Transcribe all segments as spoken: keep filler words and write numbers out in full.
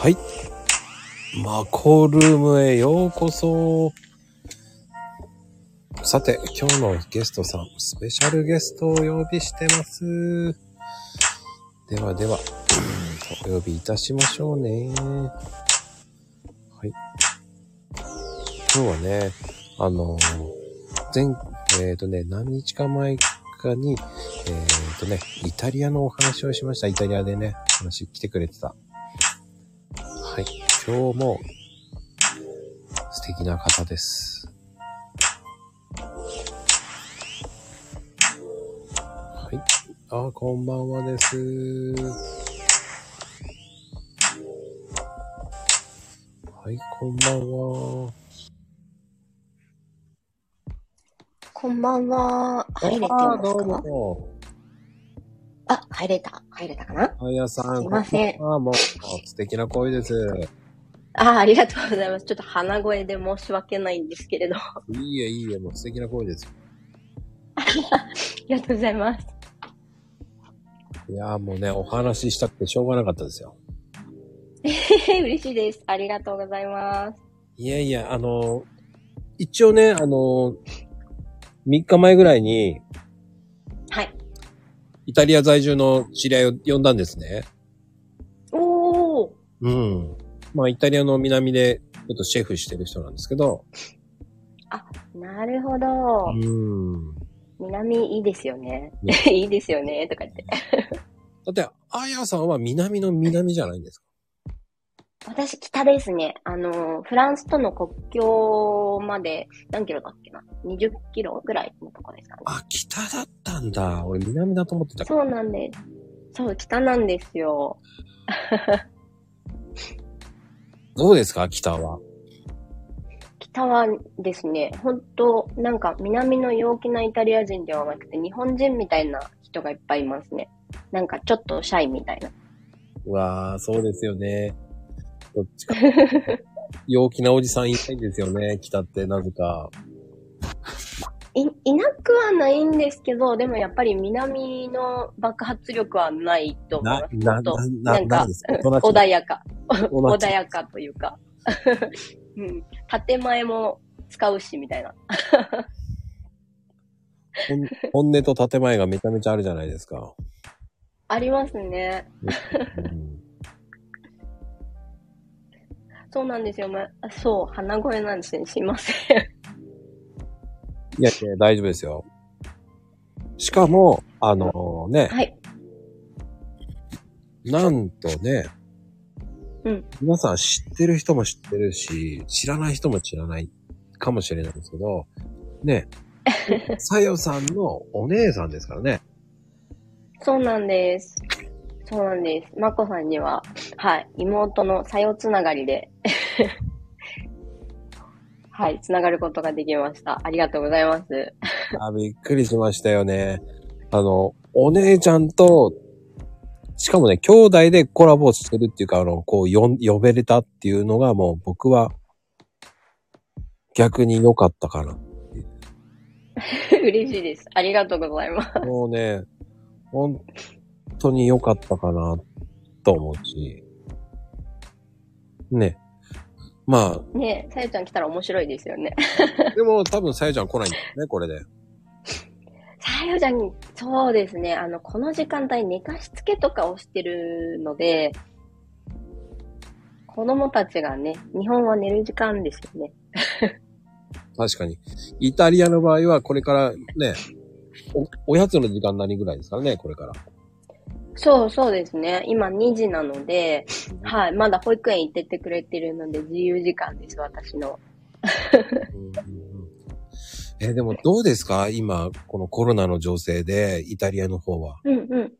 はい、マコルームへようこそ。さて、今日のゲストさん、スペシャルゲストをお呼びしてます。ではではお呼びいたしましょうね。はい、今日はね、あの前えっ、ー、とね何日か前かにえっ、ー、とねイタリアのお話をしました。イタリアでね話来てくれてた。はい、今日も素敵な方です。はい、あ、こんばんはです。はい、こんばんは。こんばんは。入れてますか？どうも。あ、入れた。入れたかな？あやさん。すいません。あ、もう素敵な声です。あ、ありがとうございます。ちょっと鼻声で申し訳ないんですけれど。いいえ、いいえ、もう素敵な声です。ありがとうございます。いやー、もうね、お話ししたくてしょうがなかったですよ。嬉しいです。ありがとうございます。いやいや、あの、一応ね、あの、みっかまえぐらいに、イタリア在住の知り合いを呼んだんですね。おー。うん。まあ、イタリアの南で、ちょっとシェフしてる人なんですけど。あ、なるほど。うん。南いいですよね。ねいいですよね、とか言って。だって、あやさんは南の南じゃないんですか？私、北ですね。あの、フランスとの国境まで、何キロだっけな？ にじゅっ キロぐらいのとこですかね。あ、北だったんだ。俺、南だと思ってたから。そうなんです。そう、北なんですよ。どうですか？北は。北はですね、本当なんか、南の陽気なイタリア人ではなくて、日本人みたいな人がいっぱいいますね。なんか、ちょっとシャイみたいな。うわー、そうですよね。どっちか陽気なおじさんいないんですよね。北ってなぜかいいなくはないんですけど、でもやっぱり南の爆発力はないと思います。ななななんか穏やか穏やかというか、うん、建前も使うしみたいな本音と建前がめちゃめちゃあるじゃないですか。ありますね。そうなんですよ。まあ、そう、鼻声なんですね。すいません。いや、いや、大丈夫ですよ。しかも、あのー、ね。はい。なんとね。うん。皆さん知ってる人も知ってるし、知らない人も知らないかもしれないんですけど、ね。さよさんのお姉さんですからね。そうなんです。そうなんです。まこさんには、はい、妹のさよつながりで、はい、つながることができました。ありがとうございます。あ、びっくりしましたよね。あの、お姉ちゃんと、しかもね、兄弟でコラボしてるっていうか、あの、こう、呼べれたっていうのが、もう僕は、逆に良かったかな。嬉しいです。ありがとうございます。もうね、ほん本当に良かったかなと思うし、ね、まあね、さゆちゃん来たら面白いですよね。でも多分さゆちゃん来ないんですね、これで。さゆちゃんに、そうですね、あのこの時間帯寝かしつけとかをしてるので、子供たちがね、日本は寝る時間ですよね。確かにイタリアの場合はこれからね、お、おやつの時間何ぐらいですかね、これから。そうそうですね。今にじなので、はい、まだ保育園行っててくれてるので自由時間です、私の。うんうん、え、でもどうですか？今、このコロナの情勢で、イタリアの方は。うんうん。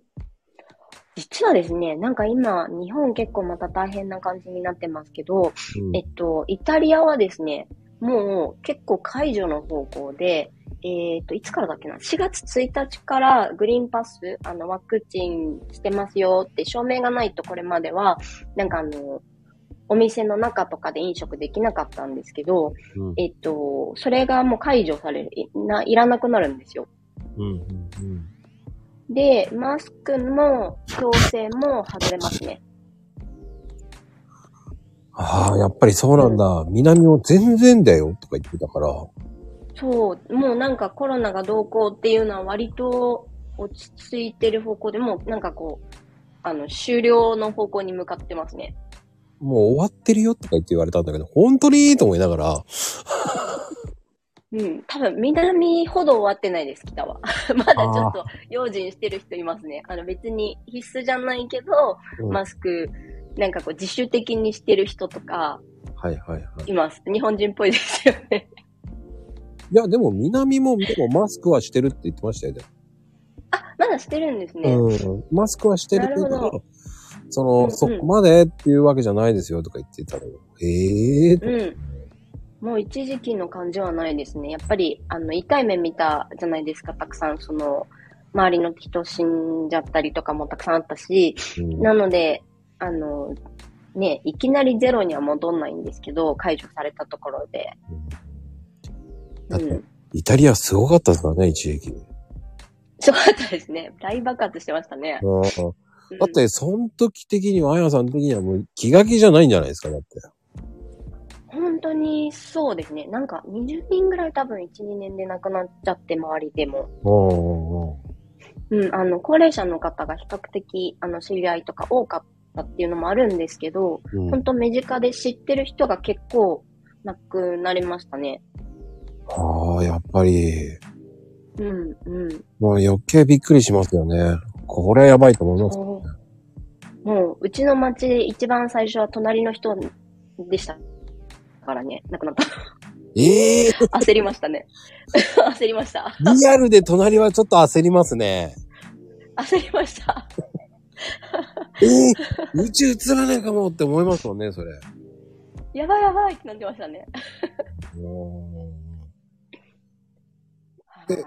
実はですね、なんか今、日本結構また大変な感じになってますけど、うん、えっと、イタリアはですね、もう結構解除の方向で、えっと、いつからだっけな ?しがつついたちからグリーンパス、あの、ワクチンしてますよって証明がないとこれまでは、なんかあの、お店の中とかで飲食できなかったんですけど、うん、えっと、それがもう解除される、いな、いらなくなるんですよ。うんうんうん、で、マスクも強制も外れますね。ああ、やっぱりそうなんだ。うん、南も全然だよとか言ってたから。そう、もうなんかコロナがどうこうっていうのは割と落ち着いてる方向で、もうなんかこう、あの、終了の方向に向かってますね。もう終わってるよとか言って言われたんだけど、本当にと思いながら。うん、多分南ほど終わってないです、北は。まだちょっと用心してる人いますね。あの別に必須じゃないけど、うん、マスク、なんかこう自主的にしてる人とか、はいはいはい。います。日本人っぽいですよね。いや、でも南も、でもマスクはしてるって言ってましたよね。あ、まだしてるんですね。うん。マスクはしてるけど、その、うんうん、そこまでっていうわけじゃないですよとか言ってたら、ええー。うん。もう一時期の感じはないですね。やっぱり、あの、痛い目見たじゃないですか。たくさん、その、周りの人死んじゃったりとかもたくさんあったし、うん、なので、あの、ね、いきなりゼロには戻んないんですけど、解除されたところで。うん、だって、うん、イタリアすごかったですからね、一時期。すごかったですね。大爆発してましたね。だって、その時的には、あやさん的にはもう気が気じゃないんじゃないですか、だって。本当にそうですね。なんかにじゅうにんぐらい多分いち、にねんで亡くなっちゃって、周りでも。おーおー。うん、あの、高齢者の方が比較的、あの、知り合いとか多かったっていうのもあるんですけど、うん、本当身近で知ってる人が結構亡くなりましたね。ああ、やっぱり。うん、うん。もう余計びっくりしますよね。これはやばいと思います、ね。もう、うちの町で一番最初は隣の人でした。からね、亡くなった。ええー、焦りましたね。焦りました。リアルで隣はちょっと焦りますね。焦りました。ええー、うち映らないかもって思いますもんね、それ。やばいやばいってなってましたね。おー。で、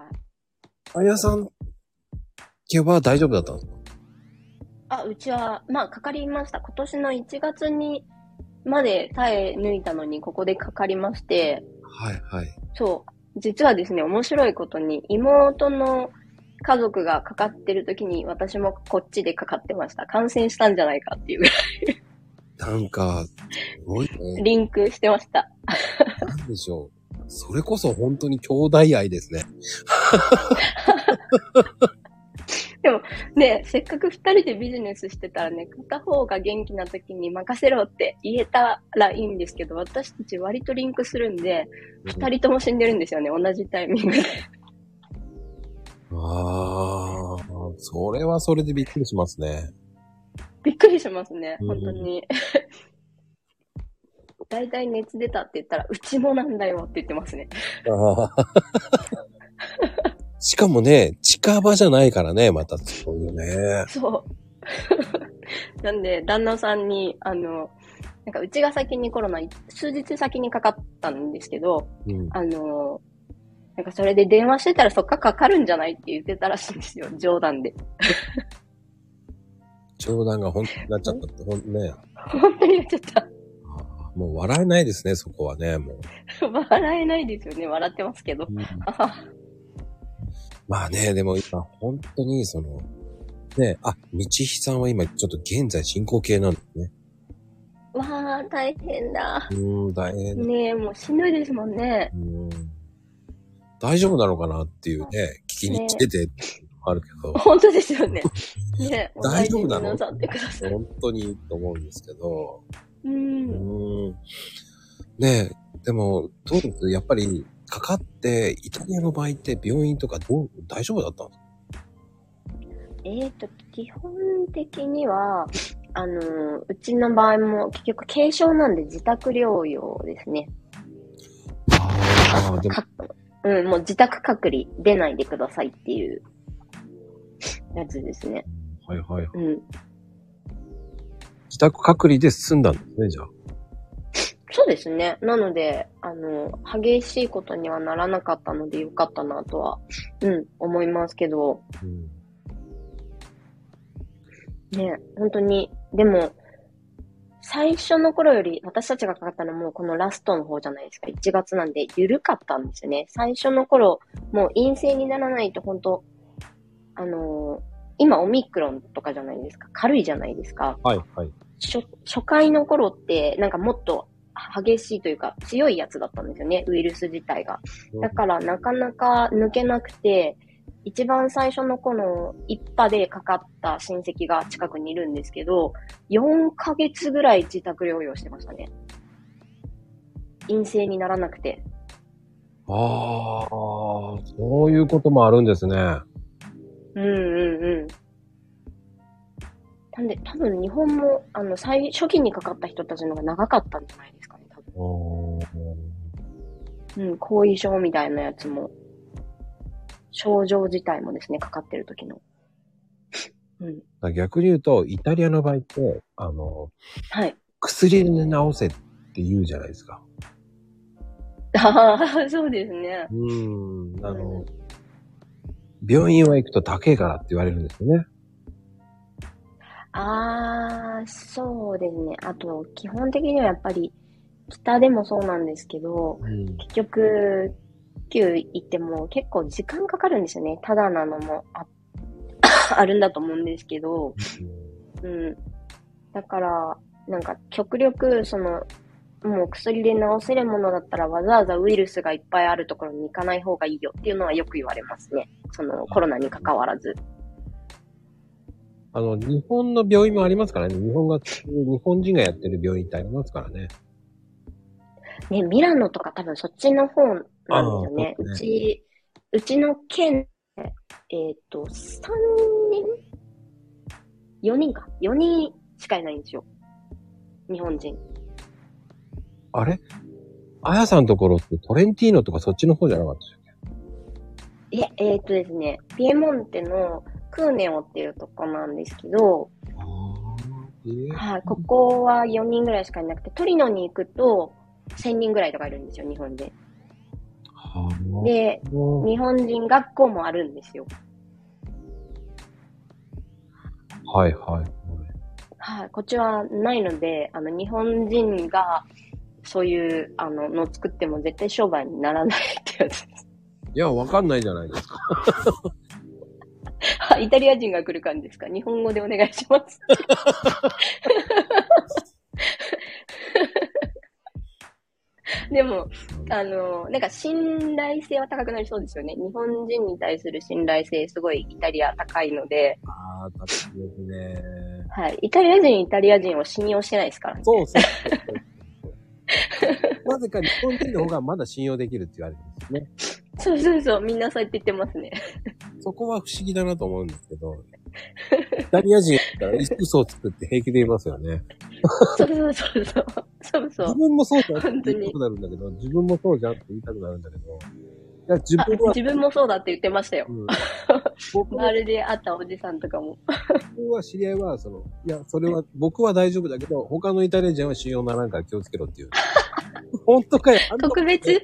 あやさん家は大丈夫だったんですか？あ、うちはまあかかりました。今年のいちがつに。まで耐え抜いたのにここでかかりまして。はいはい。そう。実はですね、面白いことに妹の家族がかかってる時に私もこっちでかかってました。感染したんじゃないかっていうぐらい。なんか、すごいね。リンクしてました。なんでしょう。それこそ本当に兄弟愛ですね。でもね、せっかく二人でビジネスしてたらね、片方が元気な時に任せろって言えたらいいんですけど、私たち割とリンクするんで、二人とも死んでるんですよね、同じタイミングで。ああ、それはそれでびっくりしますね。びっくりしますね、本当に。だいたい熱出たって言ったら、うちもなんだよって言ってますね。あしかもね、近場じゃないからね、またそういうね。そう。なんで、旦那さんに、あの、なんかうちが先にコロナ、数日先にかかったんですけど、うん、あの、なんかそれで電話してたらそっかかかるんじゃないって言ってたらしいんですよ、冗談で。冗談が本当になっちゃったって、ほんとね。本当になっちゃった。もう笑えないですね、そこはね、もう。笑えないですよね、笑ってますけど。うんまあね、でも今本当にその、ね、あ、道彦さんは今ちょっと現在進行形なんですね。わー、大変だ。うん、大変だ。ねえ、もうしんどいですもんね。うん。大丈夫なのかなっていうね、聞きに来てて、ね、あるけど。本当ですよね。ね大丈夫なのって本当にと思うんですけど。うん。うんねえ、でも、どうです？やっぱり、かかって、イタリアの場合って病院とかどう大丈夫だったんですか？えっと、基本的には、あの、うちの場合も結局軽症なんで自宅療養ですね。ああ、でも。うん、もう自宅隔離出ないでくださいっていうやつですね。はいはいはい。うん。自宅隔離で済んだんですね、じゃあ。そうですね。なので、あの、激しいことにはならなかったのでよかったなとは、うん、思いますけど。うん、ね、本当に、でも、最初の頃より、私たちがかかったのもこのラストの方じゃないですか。いちがつなんで、緩かったんですよね。最初の頃、もう陰性にならないと本当、あのー、今オミクロンとかじゃないですか。軽いじゃないですか。はい、はい。初、初回の頃って、なんかもっと激しいというか強いやつだったんですよね、ウイルス自体が。だからなかなか抜けなくて、一番最初のこの一波でかかった親戚が近くにいるんですけど、よんかげつぐらい自宅療養してましたね。陰性にならなくて。ああ、そういうこともあるんですね。うんうんうん。なんで、多分日本も、あの、最、初期にかかった人たちの方が長かったんじゃないですかね、多分。うん、後遺症みたいなやつも、症状自体もですね、かかってる時の。うん。逆に言うと、イタリアの場合って、あの、はい。薬で治せって言うじゃないですか。ああ、そうですね。うん、あの、うん、病院は行くと高いからって言われるんですよね。ああ、そうですね。あと、基本的にはやっぱり、北でもそうなんですけど、うん、結局、旧行っても結構時間かかるんですよね。ただなのも あ, あるんだと思うんですけど、うん。だから、なんか極力、その、もう薬で治せるものだったらわざわざウイルスがいっぱいあるところに行かない方がいいよっていうのはよく言われますね。その、コロナに関わらず。あの、日本の病院もありますからね。日本が、日本人がやってる病院ってありますからね。ね、ミラノとか多分そっちの方なんですよね。うち、うちの県、えっと、さんにん ?よにんか。よにんしかいないんですよ。日本人。あれ？あやさんのところってトレンティーノとかそっちの方じゃなかったっけ？いや、えー、っとですね、ピエモンテのクーネオっていうとこなんですけど、はい、あ、ここはよにんぐらいしかいなくて、トリノに行くとせんにんぐらいとかいるんですよ、日本で。はあ、で、日本人学校もあるんですよ。はいはい、はい。はい、あ、こっちはないので、あの、日本人がそういう、あの、の作っても絶対商売にならないってやつです。いや、わかんないじゃないですか。イタリア人が来る感じですか？日本語でお願いします。でも、あの、なんか信頼性は高くなりそうですよね。日本人に対する信頼性、すごいイタリア高いので。ああ、高いですね。はい。イタリア人、イタリア人を信用してないですからね。そうそう。なぜか日本人の方がまだ信用できるって言われるんですね。そうそうそう、みんなそうやって言ってますね。そこは不思議だなと思うんですけど、イタリア人から嘘を作って平気で言いますよね。そうそうそうそう。そうそう。自分もそうじゃんって言いたくなるんだけど、自分もそうじゃんって言いたくなるんだけど、いや 自分は自分もそうだって言ってましたよ。うん、周りで会ったおじさんとかも。僕は知り合いは、その、いや、それは、僕は大丈夫だけど、他のイタリア人は信用ならんから気をつけろっていう。本当かよ。特別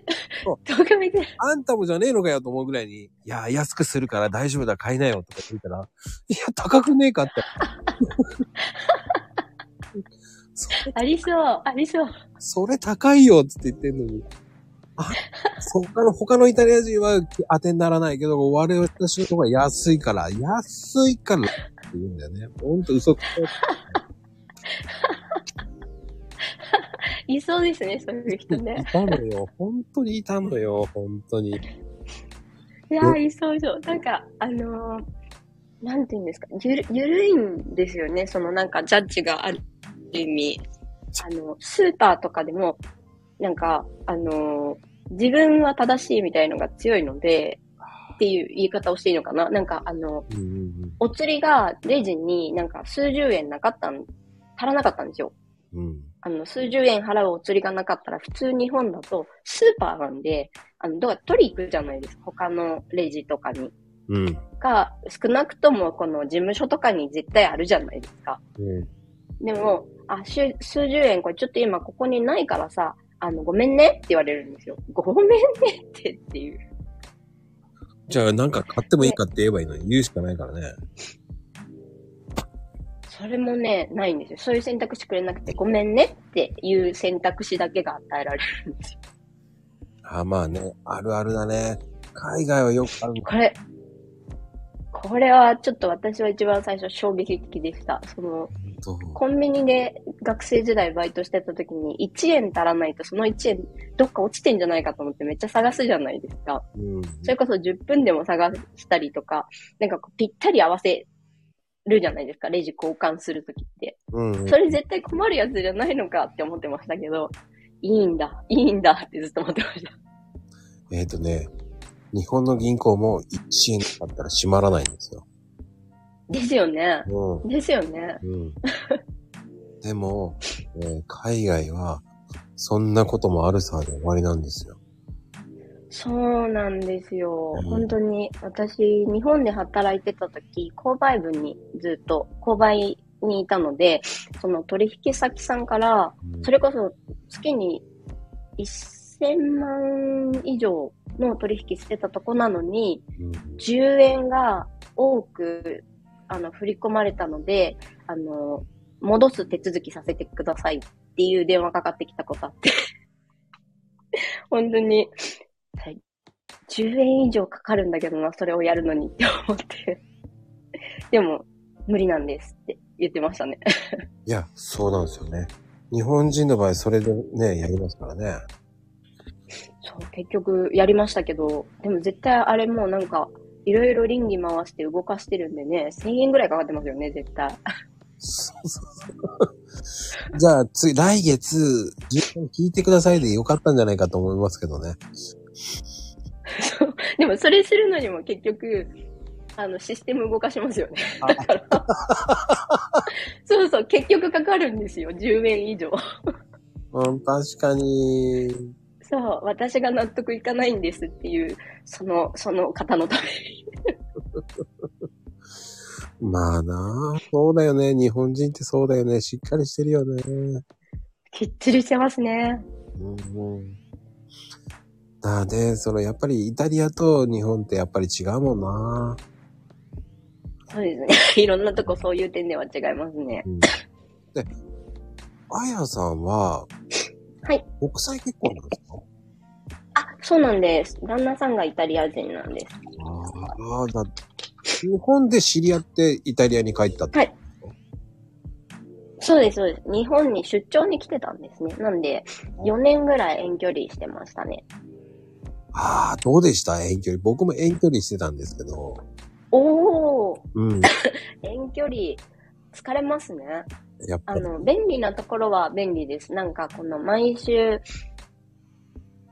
特別あんたもじゃねえのかよと思うぐらいに、いや、安くするから大丈夫だ、買いなよとか言ったら、いや、高くねえかって。ありそう、ありそう。それ高いよって言ってんのに。あ、そっかの、他のイタリア人は当てにならないけど、我々私のところは安いから、安いからって言うんだよね。ほんと嘘くさい。いそうですね、そういう人ね。いたのよ、本当にいたのよ、本当に。いやー、いそういそう。なんか、あのー、なんて言うんですか、ゆる、ゆるいんですよね、そのなんかジャッジがある意味。あの、スーパーとかでも、なんか、あのー、自分は正しいみたいのが強いので、っていう言い方をしていいのかな？なんか、あの、うんうんうん、お釣りがレジになんか数十円なかったん、足らなかったんですよ。うん、あの数十円払うお釣りがなかったら普通日本だとスーパーなんで、あの、どうか取り行くじゃないですか、他のレジとかに、うん、か少なくともこの事務所とかに絶対あるじゃないですか、うん、でもあ数十円これちょっと今ここにないからさ、あのごめんねって言われるんですよ。ごめんねってっていう。じゃあなんか買ってもいいかって言えばいいのに、ね、言うしかないからね。それもね、ないんですよ。そういう選択肢くれなくて、ごめんねっていう選択肢だけが与えられるんですよ。あ、まあね、あるあるだね。海外はよくある。これ、これはちょっと私は一番最初衝撃的でした。そのコンビニで学生時代バイトしてた時にいちえん足らないとそのいちえんどっか落ちてんじゃないかと思ってめっちゃ探すじゃないですか。うん、それこそじゅっぷんでも探したりとか、なんかこうぴったり合わせるじゃないですか、レジ交換するときって、うん。それ絶対困るやつじゃないのかって思ってましたけど、いいんだ、いいんだってずっと思ってました。えっとね、日本の銀行もいちえんだったら閉まらないんですよ。ですよね。うん、ですよね。うん、でも、えー、海外はそんなこともあるさで終わりなんですよ。そうなんですよ。うん、本当に私日本で働いてた時、購買部にずっと購買にいたので、その取引先さんから、うん、それこそ月にいっせんまん以上の取引してたとこなのに、うん、じゅうえんが多くあの振り込まれたので、あの戻す手続きさせてくださいっていう電話かかってきたことあって本当にじゅうえん以上かかるんだけどな、それをやるのにって思ってでも無理なんですって言ってましたねいやそうなんですよね。日本人の場合それでねやりますからね。そう結局やりましたけど、でも絶対あれもなんかいろいろ倫理回して動かしてるんでね、せんえんぐらいかかってますよね、絶対。そうそうそう。じゃあ、次、来月、じゅっぷん聞いてくださいでよかったんじゃないかと思いますけどね。そう。でも、それするのにも結局、あの、システム動かしますよね。だから。そうそう、結局かかるんですよ、じゅうえん以上。うん、確かに。そう、私が納得いかないんですっていう、その、その方のために。まあなあ、そうだよね。日本人ってそうだよね。しっかりしてるよね。きっちりしてますね。うん。だね、その、やっぱりイタリアと日本ってやっぱり違うもんな。そうですね。いろんなとこそういう点では違いますね。うん、で、あやさんは、はい。国際結婚なんですか？あ、そうなんです。旦那さんがイタリア人なんです。ああ、だ日本で知り合ってイタリアに帰ったって。はい。そうです、そうです。日本に出張に来てたんですね。なんで、よねんぐらい遠距離してましたね。ああ、どうでした遠距離。僕も遠距離してたんですけど。おー。うん。遠距離、疲れますね。やっぱあの便利なところは便利です。なんかこの毎週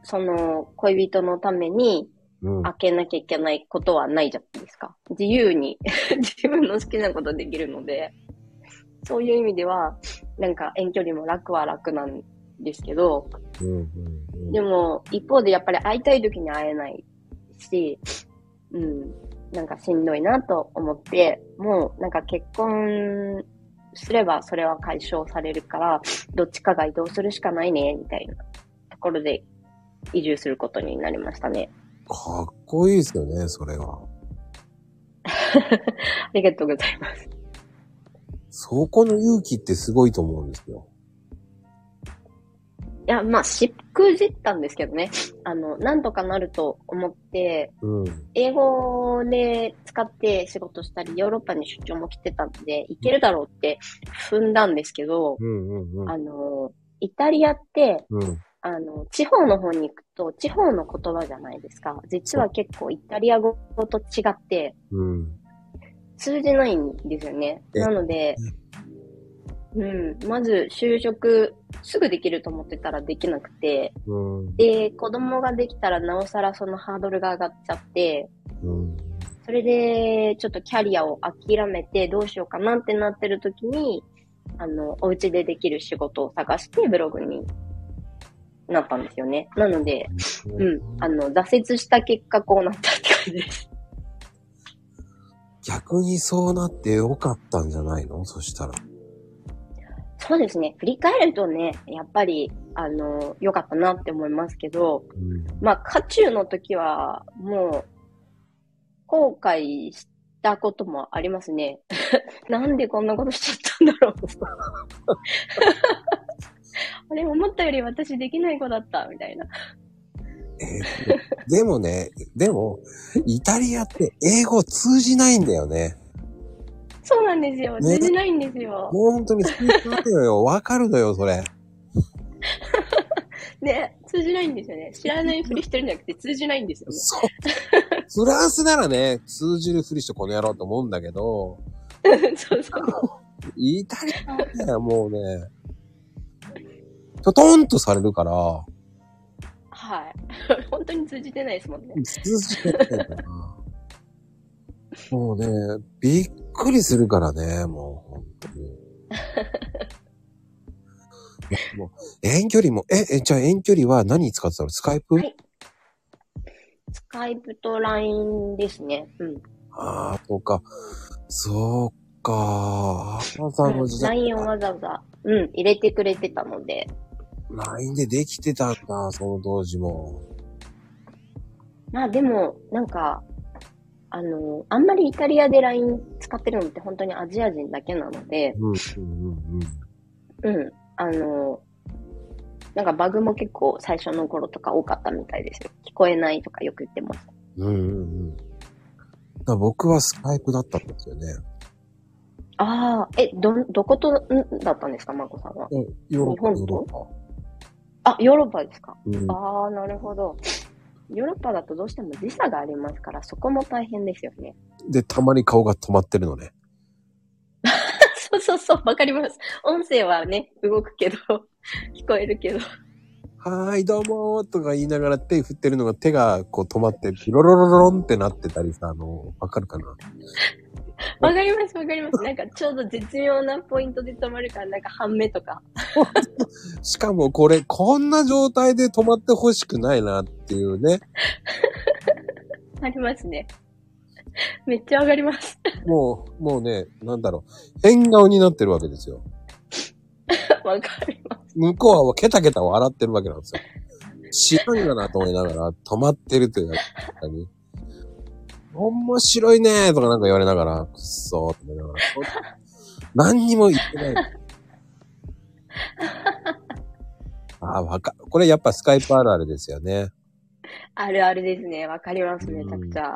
その恋人のために開けなきゃいけないことはないじゃないですか。自由に自分の好きなことできるので、そういう意味ではなんか遠距離も楽は楽なんですけど、うんうんうん、でも一方でやっぱり会いたい時に会えないし、うん、なんかしんどいなと思って、もうなんか結婚すればそれは解消されるからどっちかが移動するしかないねみたいなところで移住することになりましたね。かっこいいですよね、それは。ありがとうございます。そこの勇気ってすごいと思うんですよ。いや、まあ、しくじったんですけどね。あの、なんとかなると思って、うん、英語で使って仕事したり、ヨーロッパに出張も来てたんで、いけるだろうって踏んだんですけど、うんうんうん、あの、イタリアって、うん、あの、地方の方に行くと、地方の言葉じゃないですか。実は結構イタリア語と違って、うん、通じないんですよね。なので、うん、まず就職すぐできると思ってたらできなくて、うん、で子供ができたらなおさらそのハードルが上がっちゃって、うん、それでちょっとキャリアを諦めてどうしようかなってなってる時にあのお家でできる仕事を探してブログになったんですよね。なので、うん、あの挫折した結果こうなったって感じです。逆にそうなってよかったんじゃないの？そしたら。そうですね。振り返るとね、やっぱり、あの、良かったなって思いますけど、うん、まあ、渦中の時は、もう、後悔したこともありますね。なんでこんなことしちゃったんだろう。あれ、思ったより私できない子だった、みたいな。えでもね、でも、イタリアって英語通じないんだよね。そうなんですよ。通じないんですよ。もう本当にスピーカーだよ。わかるのよ、それ。ね、通じないんですよね。知らないふりしてるんじゃなくて通じないんですよね。そう。フランスならね、通じるふりしてこの野郎と思うんだけど。そうそう。イタリアはね、もうね、ちょとんとされるから。はい。本当に通じてないですもんね。通じてないから。もうね、びっくりするからね、もう、本当に。もう遠距離も、え、え、じゃあ遠距離は何使ってたの？スカイプ？はい。スカイプと ライン ですね。うん。ああ、そうか。そうか。あーさんの時代。ライン をわざわざ、うん、入れてくれてたので。ライン でできてたんだ、その当時も。まあでも、なんか、あの、あんまりイタリアで ライン 使ってるのって本当にアジア人だけなので。うん、うん、うん。うん。あの、なんかバグも結構最初の頃とか多かったみたいですよ。聞こえないとかよく言ってました。うんうんうん。だ僕はスカイプだったんですよね。ああ、え、ど、どこと、んだったんですか、マコさんは。え、ヨーロッパ。日本と？あ、ヨーロッパですか。うん、ああ、なるほど。ヨーロッパだとどうしても時差がありますから、そこも大変ですよね。で、たまに顔が止まってるのね。そうそうそう、わかります。音声はね、動くけど、聞こえるけど。はーい、どうもーとか言いながら手振ってるのが手がこう止まって、ピロロロロンってなってたりさ、あの、わかるかな？わかります、わかります。なんかちょうど絶妙なポイントで止まるから、なんか半目とか。しかもこれ、こんな状態で止まってほしくないなっていうね。ありますね。めっちゃ上がります。もう、もうね、なんだろう。変顔になってるわけですよ。わかります。向こうはケタケタ笑ってるわけなんですよ。知らんがなと思いながら、止まってるというかに、面白いねーとかなんか言われながら、くっそーって言いながら、何にも言ってない。あ、わか、これやっぱスカイプあるあるですよね。あるあるですね。わかります、めちゃくちゃ。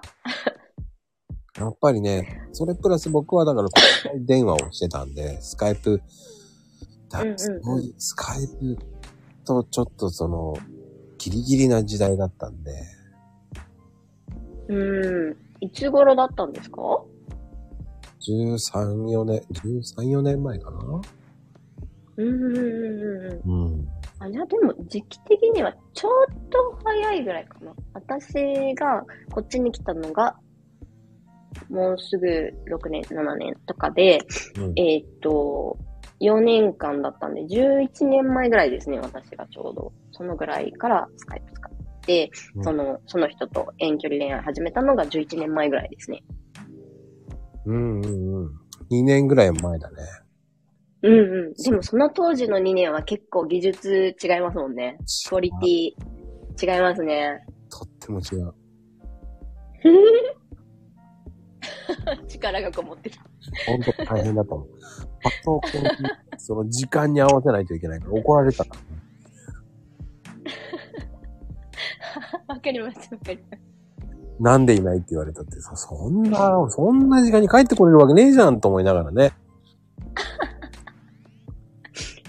やっぱりね、それプラス僕はだから電話をしてたんで、スカイプ、だすごいスカイプとちょっとその、ギリギリな時代だったんで。うーん、いつ頃だったんですか ?じゅうさん、よねん、じゅうさん、よねんまえかな。うーん。うん。あ、じゃあでも時期的にはちょっと早いぐらいかな。私がこっちに来たのが、もうすぐろくねん、ななねんとかで、うん、えっと、よねんかんだったんで、じゅういちねんまえぐらいですね、私がちょうど。そのぐらいからスカイプ使って、うん、その、その人と遠距離恋愛始めたのがじゅういちねんまえぐらいですね。うんうんうん。にねんぐらい前だね。うんうん。でもその当時のにねんは結構技術違いますもんね。クオリティ違いますね。とっても違う。力がこもってる。本当大変だったもん。パソコンにその時間に合わせないといけないから怒られたから、ね。わかります、わかります。なんでいないって言われたってさ、そんな、そんな時間に帰ってこれるわけねえじゃんと思いながらね。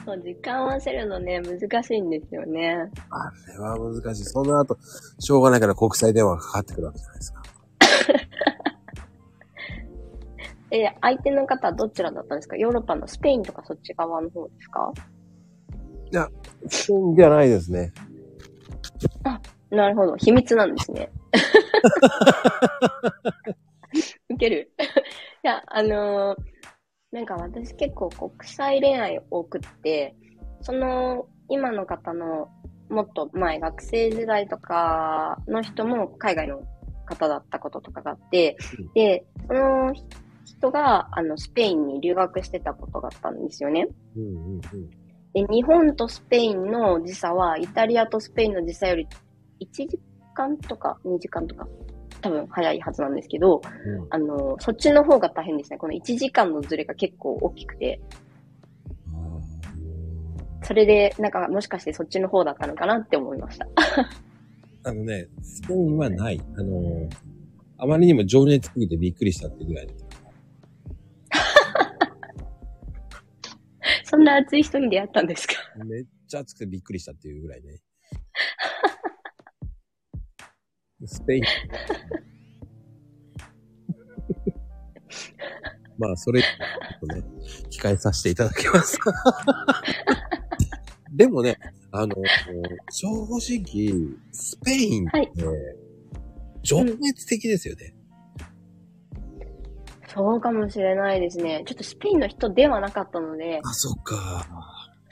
そう、時間合わせるのね、難しいんですよね。あれは難しい。その後、しょうがないから国際電話がかかってくるわけじゃないですか。えー、相手の方はどちらだったんですか？ヨーロッパのスペインとかそっち側の方ですか？いや、スペインじゃないですね。あ、なるほど。秘密なんですね。ウケる。いや、あのー、なんか私結構国際恋愛を送って、その、今の方のもっと前、学生時代とかの人も海外の方だったこととかがあって、で、その人、人があのスペインに留学してたことがあったんですよね、うんうんうん、で日本とスペインの時差はイタリアとスペインの時差よりいちじかんとかにじかんとか多分早いはずなんですけど、うん、あのそっちの方が大変ですね。このいちじかんのズレが結構大きくて、それでなんかもしかしてそっちの方だったのかなって思いました。あのね、スペインはない。あのー、あまりにも情熱すぎてびっくりしたってぐらい。そんな暑い人に出会ったんですか？めっちゃ暑くてびっくりしたっていうぐらいね。スペイン。まあ、それ、ちょっとね、控えさせていただきます。でもね、あの、正直、スペインって、はい、情熱的ですよね、うん。そうかもしれないですね。ちょっとスペインの人ではなかったので。あ、そっか。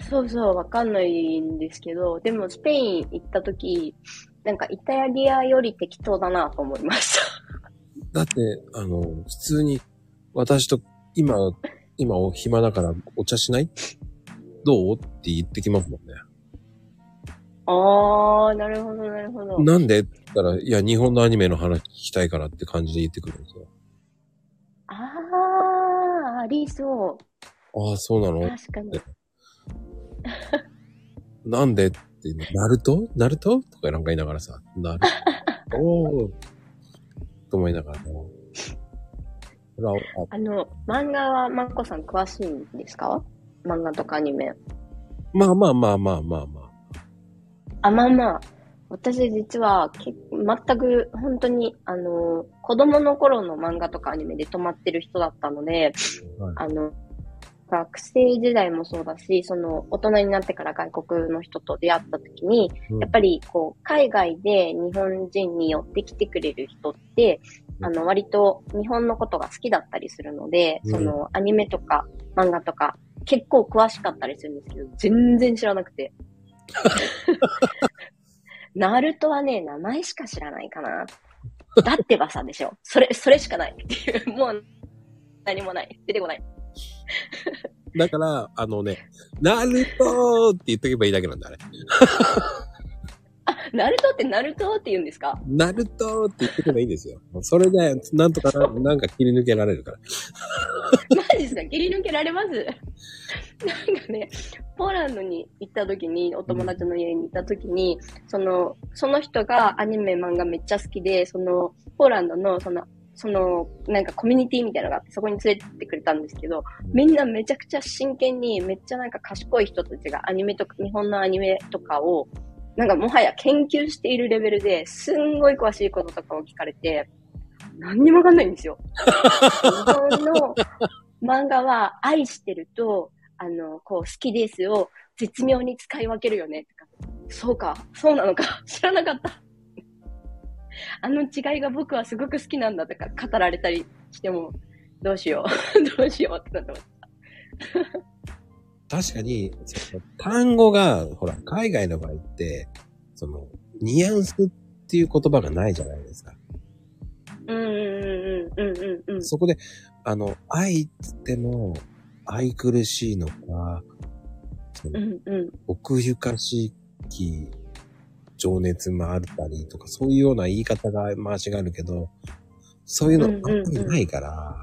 そうそう、わかんないんですけど、でもスペイン行ったとき、なんかイタリアより適当だなと思いました。だって、あの、普通に、私と今、今暇だからお茶しない？どう？って言ってきますもんね。あー、なるほど、なるほど。なんで？って言ったら、いや、日本のアニメの話聞きたいからって感じで言ってくるんですよ。あー、ありそう。あー、そうなの？確かに。なんで？って、ナルト？ナルト？とかなんか言いながらさ、なる。おー。と思いながらも。あの、漫画はマッコさん詳しいんですか？漫画とかアニメ。まあまあまあまあまあまあ。あ、まあまあ。私実はけ全く本当に、あの、子供の頃の漫画とかアニメで止まってる人だったので、はい、あの、学生時代もそうだし、その、大人になってから外国の人と出会った時に、うん、やっぱりこう、海外で日本人に寄ってきてくれる人って、あの、割と日本のことが好きだったりするので、うん、その、アニメとか漫画とか、結構詳しかったりするんですけど、全然知らなくて。ナルトはね、名前しか知らないかな。だってばさでしょ。それ、それしかないっていう、もう、何もない。出てこない。だから、あのね、ナルトーって言っとけばいいだけなんだ、あれ。ナルトってナルトって言うんですか？ナルトって言ってればいいんですよ。それで、なんとかな、なんか切り抜けられるから。マジですか？切り抜けられます？なんかね、ポーランドに行った時に、お友達の家に行った時に、うん、その、その人がアニメ漫画めっちゃ好きで、その、ポーランドの、その、その、なんかコミュニティみたいなのがあって、そこに連れてってくれたんですけど、みんなめちゃくちゃ真剣に、めっちゃなんか賢い人たちがアニメとか、日本のアニメとかを、なんかもはや研究しているレベルですんごい詳しいこととかを聞かれて、何にもわかんないんですよ。日本の漫画は愛してると、あの、こう好きですを絶妙に使い分けるよねとか。そうか、そうなのか、知らなかった。あの違いが僕はすごく好きなんだとか語られたりしても、どうしよう、どうしようってなってました。確かに、単語が、ほら、海外の場合って、その、ニュアンスっていう言葉がないじゃないですか。うんうんうんうんうんうん。そこで、あの、愛っつっても、愛くるしいのか、その、うんうん、奥ゆかしき情熱もあったりとか、そういうような言い方が回しがあるけど、そういうのあんまりないから、うんうん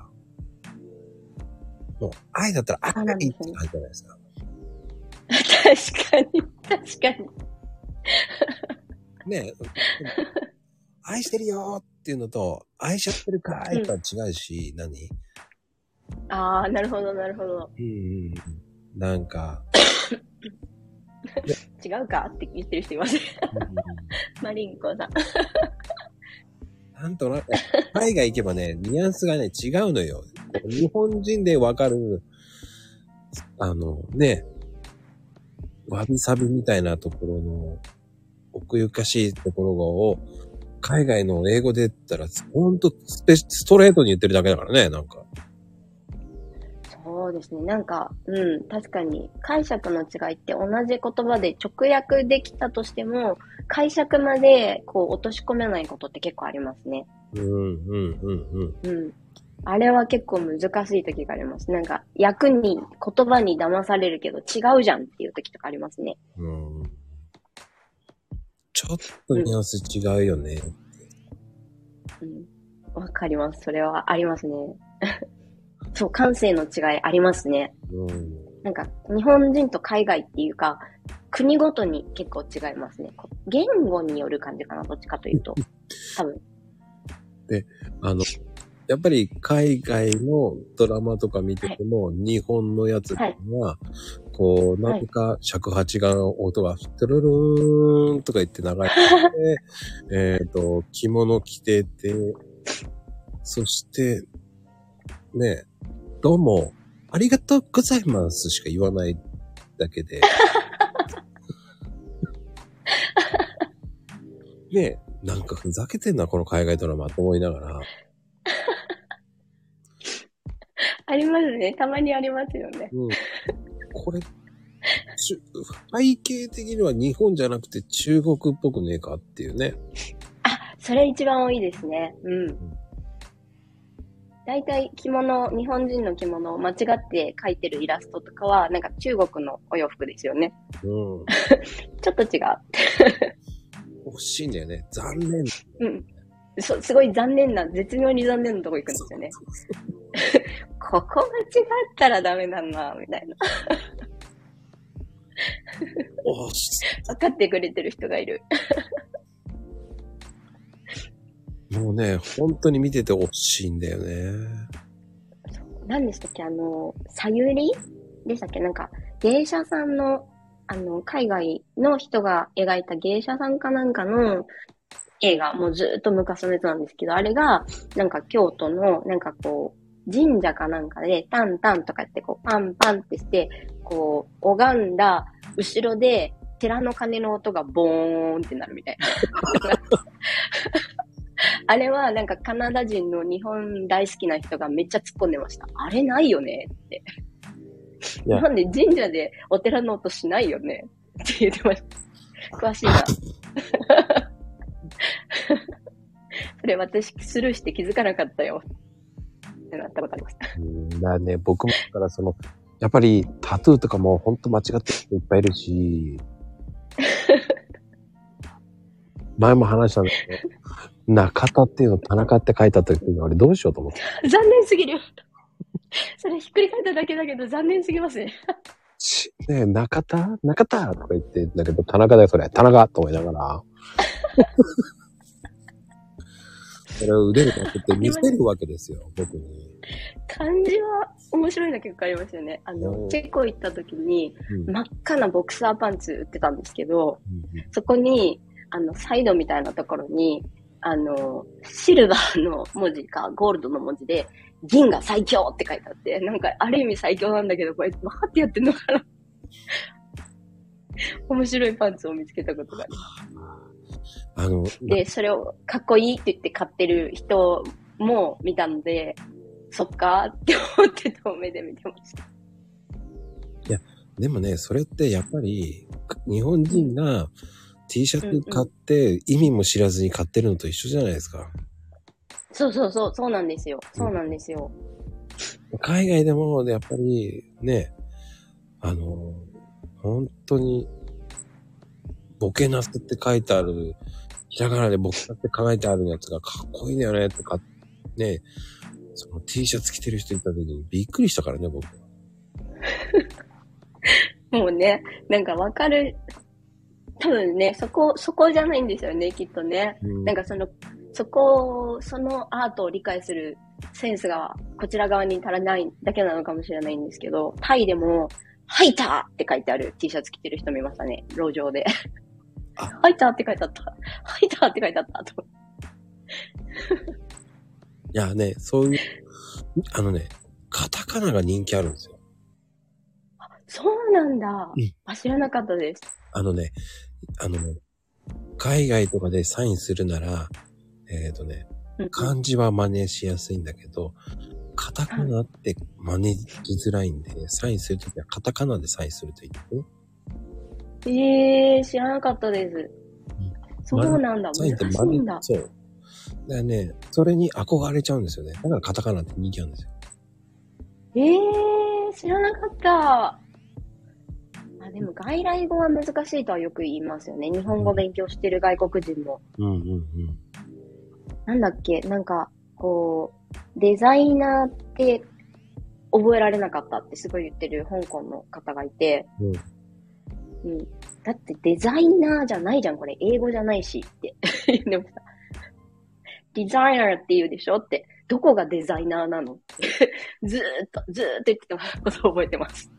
うん、もう愛だったら愛って感じじゃないですか。確かに、確かに。ねえ、愛してるよーっていうのと、愛しちゃってるかーいとは違うし、うん、何？ああ、なるほど、なるほど。うんうん。なんか。違うかって言ってる人います。マリンコさん。なんとなく、海外行けばね、ニュアンスがね、違うのよ。日本人でわかる、あの、ね、わびさびみたいなところの、奥ゆかしいところを、海外の英語で言ったら、ほんとストレートに言ってるだけだからね、なんか。そうですね、なんか、うん、確かに、解釈の違いって同じ言葉で直訳できたとしても、解釈まで、こう、落とし込めないことって結構ありますね。うん、うん、うん、うん。うん。あれは結構難しい時があります。なんか、役に、言葉に騙されるけど、違うじゃんっていう時とかありますね。うん。ちょっとニュアンス違うよね。うん。わかります。それはありますね。そう、感性の違いありますね。うん。なんか、日本人と海外っていうか、国ごとに結構違いますね。言語による感じかな、どっちかというと。多分。で、あの、やっぱり海外のドラマとか見てても、はい、日本のやつが、はい、こう、なんか尺八が音が、トゥルルーンとか言って流れて、えっと、着物着てて、そして、ね、どうも、ありがとうございますしか言わないだけで。ね、なんかふざけてんな、この海外ドラマと思いながら。ありますね。たまにありますよね。うん、これ、背景的には日本じゃなくて中国っぽくねえかっていうね。あ、それ一番多いですね。うん。うん、だいたい着物、日本人の着物を間違って描いてるイラストとかは、なんか中国のお洋服ですよね。うん。ちょっと違う。惜しいんだよね。残念、ね。うん。そ、すごい残念な、絶妙に残念なとこ行くんですよね。そうそうそうここが違ったらダメだな、みたいな。分かってくれてる人がいる。もうね、本当に見てて惜しいんだよね。何でしたっけ、あの、さゆりでしたっけ、なんか、芸者さんの、あの、海外の人が描いた芸者さんかなんかの、映画、もうずーっと昔のやつなんですけど、あれが、なんか京都の、なんかこう、神社かなんかで、タンタンとかってこう、パンパンってして、こう、拝んだ、後ろで、寺の鐘の音がボーンってなるみたいな。あれは、なんかカナダ人の日本大好きな人がめっちゃ突っ込んでました。あれないよねって。なんで神社でお寺の音しないよねって言ってました。詳しいな。それ私スルーして気づかなかったよってなったことありました。うんだね、僕もだからそのやっぱりタトゥーとかもほんと間違ってる人いっぱいいるし前も話したんだけど中田っていうの田中って書いた時に俺どうしようと思って残念すぎるよそれひっくり返っただけだけど残念すぎますねねえ中田中田とか言ってんだけど田中だよそれ田中と思いながらそれを腕にかけて見せるわけですよ、僕に。漢字は面白いの結構ありましたよね。あの、チェコ行った時に、うん、真っ赤なボクサーパンツ売ってたんですけど、うんうん、そこに、あの、サイドみたいなところに、あの、シルバーの文字かゴールドの文字で、銀が最強って書いてあって、なんかある意味最強なんだけど、これ、わかってやってんのかな面白いパンツを見つけたことがあります。あのでそれをかっこいいって言って買ってる人も見たのでそっかって思って遠目で見てました。いやでもねそれってやっぱり日本人が T シャツ買って意味も知らずに買ってるのと一緒じゃないですか、うんうん、そうそうそうそうなんですよそうなんですよ、うん、海外でもやっぱりねあの本当にボケナスって書いてある、ひらがなでボケナスって書いてあるやつがかっこいいんだよねってか、ね、その T シャツ着てる人いた時にびっくりしたからね、僕は。もうね、なんかわかる、多分ね、そこ、そこじゃないんですよね、きっとね。うん、なんかその、そこ、そのアートを理解するセンスがこちら側に足らないだけなのかもしれないんですけど、タイでも、ハイターって書いてある T シャツ着てる人見ましたね、路上で。ハイターって書いてあった。ハイターって書いてあった。といやね、そういう、あのね、カタカナが人気あるんですよ。あ、そうなんだ。うん、知らなかったです。あのね、あのね、海外とかでサインするなら、えっとね、漢字は真似しやすいんだけど、カタカナって真似しづらいんで、うん、サインするときはカタカナでサインするといいってね。ええー、知らなかったです。うん、そうなんだ。サインって真似だ。そう。だからね、それに憧れちゃうんですよね。だからカタカナって人気なんですよ。ええー、知らなかった。あ、でも外来語は難しいとはよく言いますよね。日本語勉強してる外国人も。うんうんうん。なんだっけ、なんか、こう、デザイナーって覚えられなかったってすごい言ってる香港の方がいて、うんうん、だってデザイナーじゃないじゃん、これ英語じゃないしってでもさ、デザイナーって言うでしょって、どこがデザイナーなのってずーっとずーっと言ってたことを覚えてます。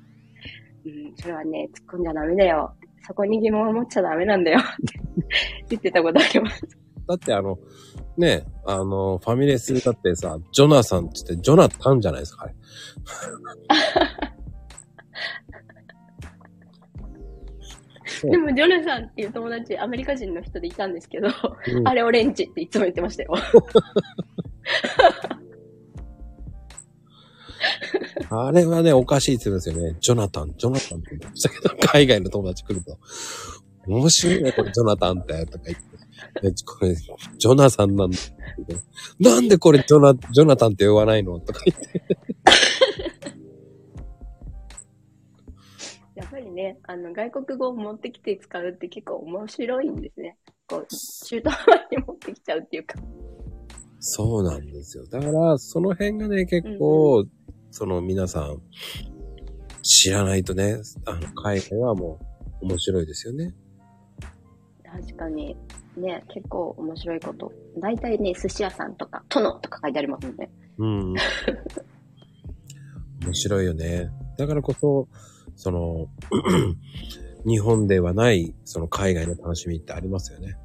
うん、それはね、突っ込んじゃダメだよ、そこに疑問を持っちゃダメなんだよって言ってたことあります。だってあのね、あのファミレスだってさ、ジョナサンつってジョナタンじゃないですか、ね、でもジョナサンっていう友達、アメリカ人の人でいたんですけど、うん、あれオレンジっていつも言ってましたよ。あれはね、おかしいって言うんですよね。ジョナタン、ジョナタンって言ってましたけど、海外の友達来ると、面白いね、これジョナタンって、とか言って、これ、ジョナさんなんだって、ね、なんでこれジョナ、ジョナタンって呼ばないのとか言って。やっぱりね、あの、外国語を持ってきて使うって結構面白いんですね。こう、中途半端に持ってきちゃうっていうか。そうなんですよ。だから、その辺がね、結構、うん、その皆さん知らないとね、あの海外はもう面白いですよね。確かにね、結構面白いこと、だいたいね、寿司屋さんとかトノとか書いてありますもんね。うん、うん、面白いよね。だからこそその日本ではないその海外の楽しみってありますよね。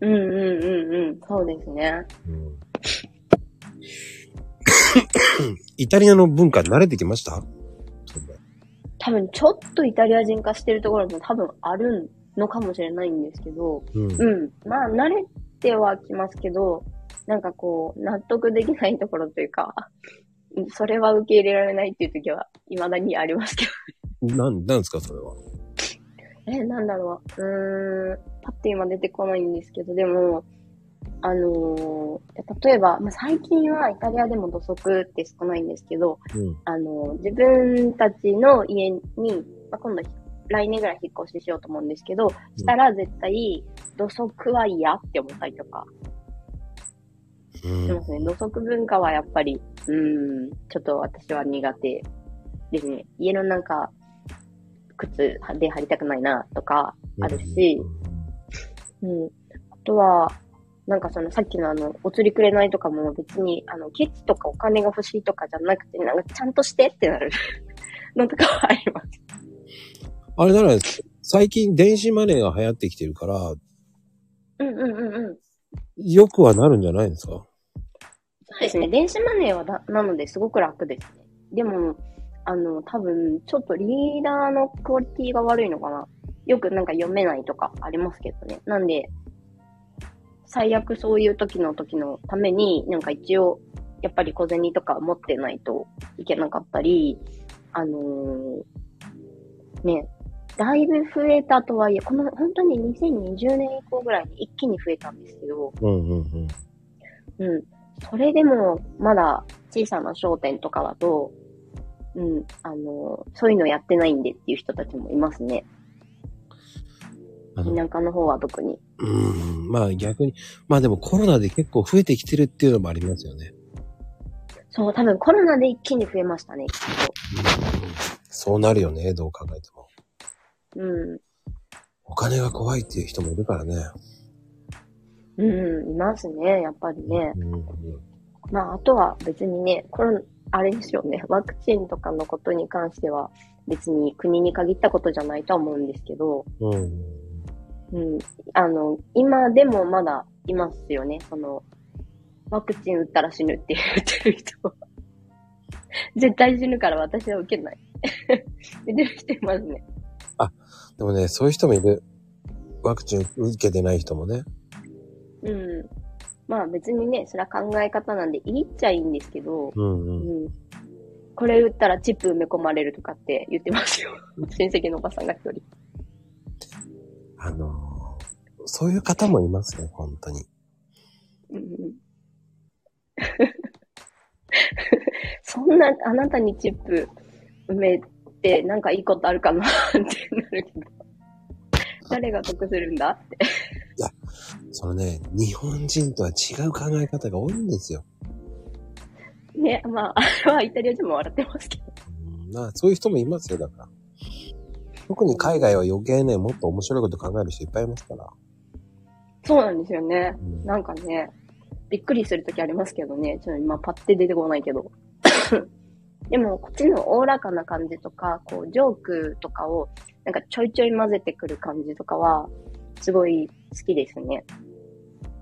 うんうんうんうん、そうですね。うんイタリアの文化慣れてきました？多分ちょっとイタリア人化してるところも多分あるのかもしれないんですけど、うん、うん、まあ慣れてはきますけど、なんかこう納得できないところというか、それは受け入れられないっていう時は未だにありますけど。なん、なんですかそれは？え、なんだろう、うーん、パッと今出てこないんですけど、でも。あのー、例えば、まあ、最近はイタリアでも土足って少ないんですけど、うん、あのー、自分たちの家に、まあ、今度来年ぐらい引っ越ししようと思うんですけど、したら絶対土足は嫌って思ったりとか、うん、しますね。土足文化はやっぱり、うーん、ちょっと私は苦手ですね。家のなんか靴で履きたくないなとかあるし、うん、うん、あとはなんかそのさっきのあの、お釣りくれないとかも別に、あの、ケチとかお金が欲しいとかじゃなくて、なんかちゃんとしてってなるのとかはあります。あれなら、最近電子マネーが流行ってきてるから、うんうんうんうん。よくはなるんじゃないですか？そうですね。電子マネーはだ、なのですごく楽ですね。でも、あの、多分、ちょっとリーダーのクオリティが悪いのかな。よくなんか読めないとかありますけどね。なんで、最悪そういう時の時のために、なんか一応、やっぱり小銭とか持ってないといけなかったり、あのー、ね、だいぶ増えたとはいえ、この本当ににせんにじゅうねん以降ぐらいに一気に増えたんですけど、うんうんうん。うん。それでも、まだ小さな商店とかだと、うん、あのー、そういうのやってないんでっていう人たちもいますね。田舎の方は特に。うん。まあ逆に、まあでもコロナで結構増えてきてるっていうのもありますよね。そう、多分コロナで一気に増えましたね、きっと。そうなるよね、どう考えても。うん。お金が怖いっていう人もいるからね。うん、いますね、やっぱりね。うんうん、まああとは別にね、コロナ、あれですよね、ワクチンとかのことに関しては別に国に限ったことじゃないとは思うんですけど、うん。うん、あの、今でもまだいますよね。その、ワクチン打ったら死ぬって言ってる人は。絶対死ぬから私は受けない。言ってる人いますね。あ、でもね、そういう人もいる。ワクチン受けてない人もね。うん。まあ別にね、それは考え方なんで言っちゃいいんですけど、うんうんうん、これ打ったらチップ埋め込まれるとかって言ってますよ。親戚のおばさんが一人。あのー、そういう方もいますね、本当に。うん、そんな、あなたにチップ埋めて、なんかいいことあるかなってなるけど。誰が得するんだって。いや、そのね、日本人とは違う考え方が多いんですよ。ね、まあ、あれはイタリア人も笑ってますけど。うん、なそういう人もいますよ、だから。特に海外は余計ね、もっと面白いこと考える人いっぱいいますから。そうなんですよね。うん、なんかね、びっくりするときありますけどね。ちょっと今パッて出てこないけど。でも、こっちのおおらかな感じとか、こう、ジョークとかを、なんかちょいちょい混ぜてくる感じとかは、すごい好きですね。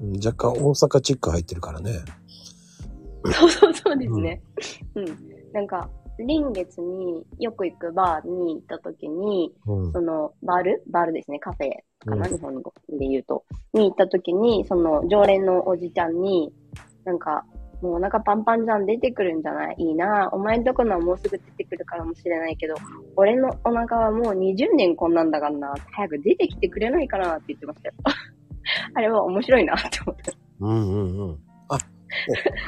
うん、若干大阪チック入ってるからね。そうそうそうですね。うん、うん。なんか、臨月によく行くバーに行った時に、うん、その、バールバールですね、カフェかな、うん、日本語で言うと。に行った時に、その、常連のおじちゃんに、なんか、もうお腹パンパンじゃん、出てくるんじゃない？いいな、お前んとこのはもうすぐ出てくるからもしれないけど、俺のお腹はもうにじゅうねんこんなんだからな、早く出てきてくれないかなって言ってましたよ。あれは面白いなって思った。うんうんうん。あ、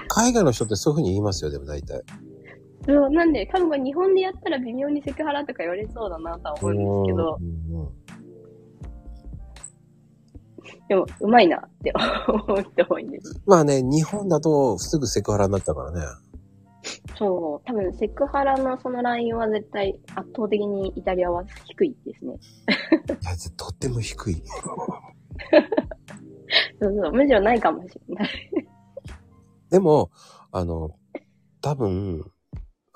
海外の人ってそういう風に言いますよ、でも大体。そう、なんで、多分これ日本でやったら微妙にセクハラとか言われそうだなとは思うんですけど。うんうん、でも、うまいなって思って多いんです。まあね、日本だとすぐセクハラになったからね。そう、多分セクハラのそのラインは絶対圧倒的にイタリアは低いですね。いや、とっても低い。そうそう、むしろないかもしれない。でも、あの、多分、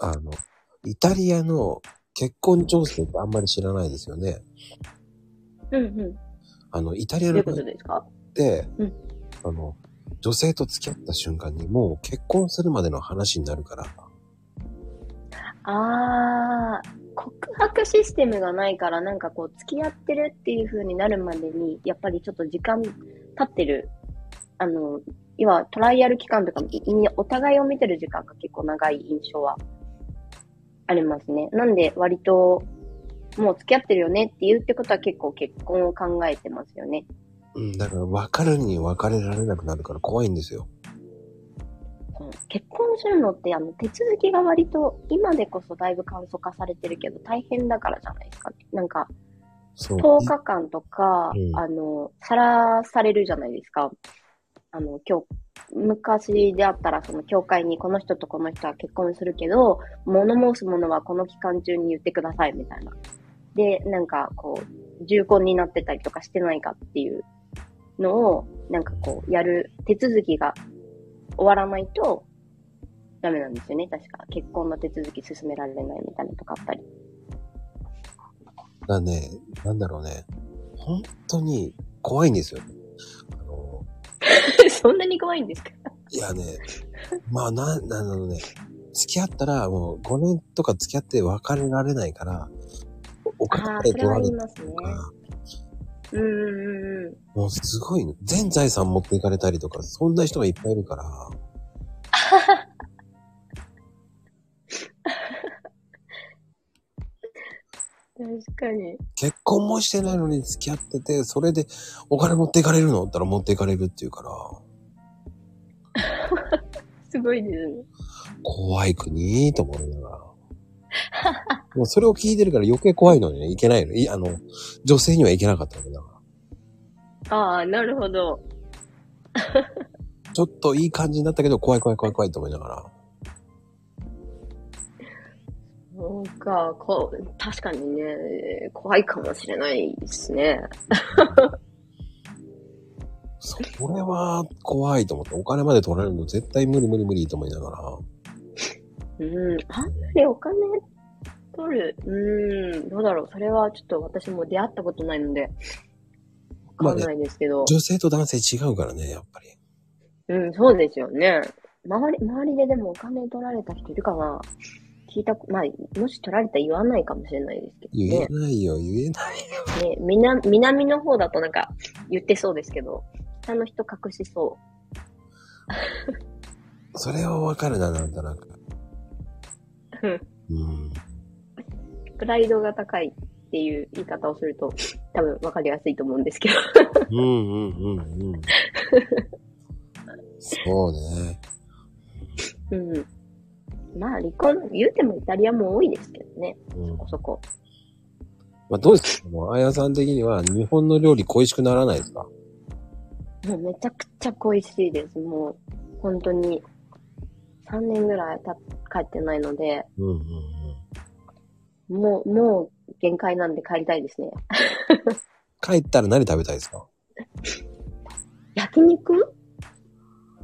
あの、イタリアの結婚情勢ってあんまり知らないですよね。うんうん。あの、イタリアのことですか？で、うん、あの、女性と付き合った瞬間にもう結婚するまでの話になるから。あー、告白システムがないから、なんかこう、付き合ってるっていう風になるまでに、やっぱりちょっと時間経ってる。あの、要はトライアル期間とか、お互いを見てる時間が結構長い印象はありますね。なんで、割と、もう付き合ってるよねって言うってことは結構結婚を考えてますよね。うん、だから別れるに別れられなくなるから怖いんですよ。うん、結婚するのってあの手続きが割と今でこそだいぶ簡素化されてるけど大変だからじゃないですか。なんかとおかかんとか、うん、あのさらされるじゃないですか。あの今日昔であったらその教会にこの人とこの人は結婚するけど物申すものはこの期間中に言ってくださいみたいな。で、なんかこう、重婚になってたりとかしてないかっていうのを、なんかこう、やる手続きが終わらないとダメなんですよね。確か。結婚の手続き進められないみたいなとかあったり。だね、なんだろうね。本当に怖いんですよ。あのー、そんなに怖いんですか？いやね、まあな、なんだろうね。付き合ったらもうごねんとか付き合って別れられないから、お金で取られるとか、うんうんうん、もうすごいね、全財産持っていかれたりとか、そんな人がいっぱいいるから。確かに。結婚もしてないのに付き合ってて、それでお金持っていかれるの？って言ったら持っていかれるって言うから。すごいですね。怖い国と思いながら。もうそれを聞いてるから余計怖いのにね、いけないの。いあの、女性にはいけなかったわけだから。ああ、なるほど。ちょっといい感じになったけど、怖い怖い怖い怖いと思いながら。そうか、こう、確かにね、怖いかもしれないですね。それは怖いと思って、お金まで取られるの絶対無理無理無理と思いながら。うん、あんまりお金取る、うん、どうだろう、それはちょっと私も出会ったことないので、わかんないですけど、まあね。女性と男性違うからね、やっぱり。うん、そうですよね。周り、周りででもお金取られた人いるかな？聞いた、まあ、もし取られたら言わないかもしれないですけど、ね。言えないよ、言えないよ。ね、南、南の方だとなんか言ってそうですけど、北の人隠しそう。それはわかるな、なんとなく。うん、プライドが高いっていう言い方をすると多分分かりやすいと思うんですけどうんうんうんうんそうね、うん、まあ離婚言うてもイタリアも多いですけどね、うん、そこそこ。まあ、どうですか、あやさん的には日本の料理恋しくならないですか？もうめちゃくちゃ恋しいです。もう本当にさんねんぐらいた帰ってないので、うんうんうん、もう、も限界なんで帰りたいですね。帰ったら何食べたいですか？焼肉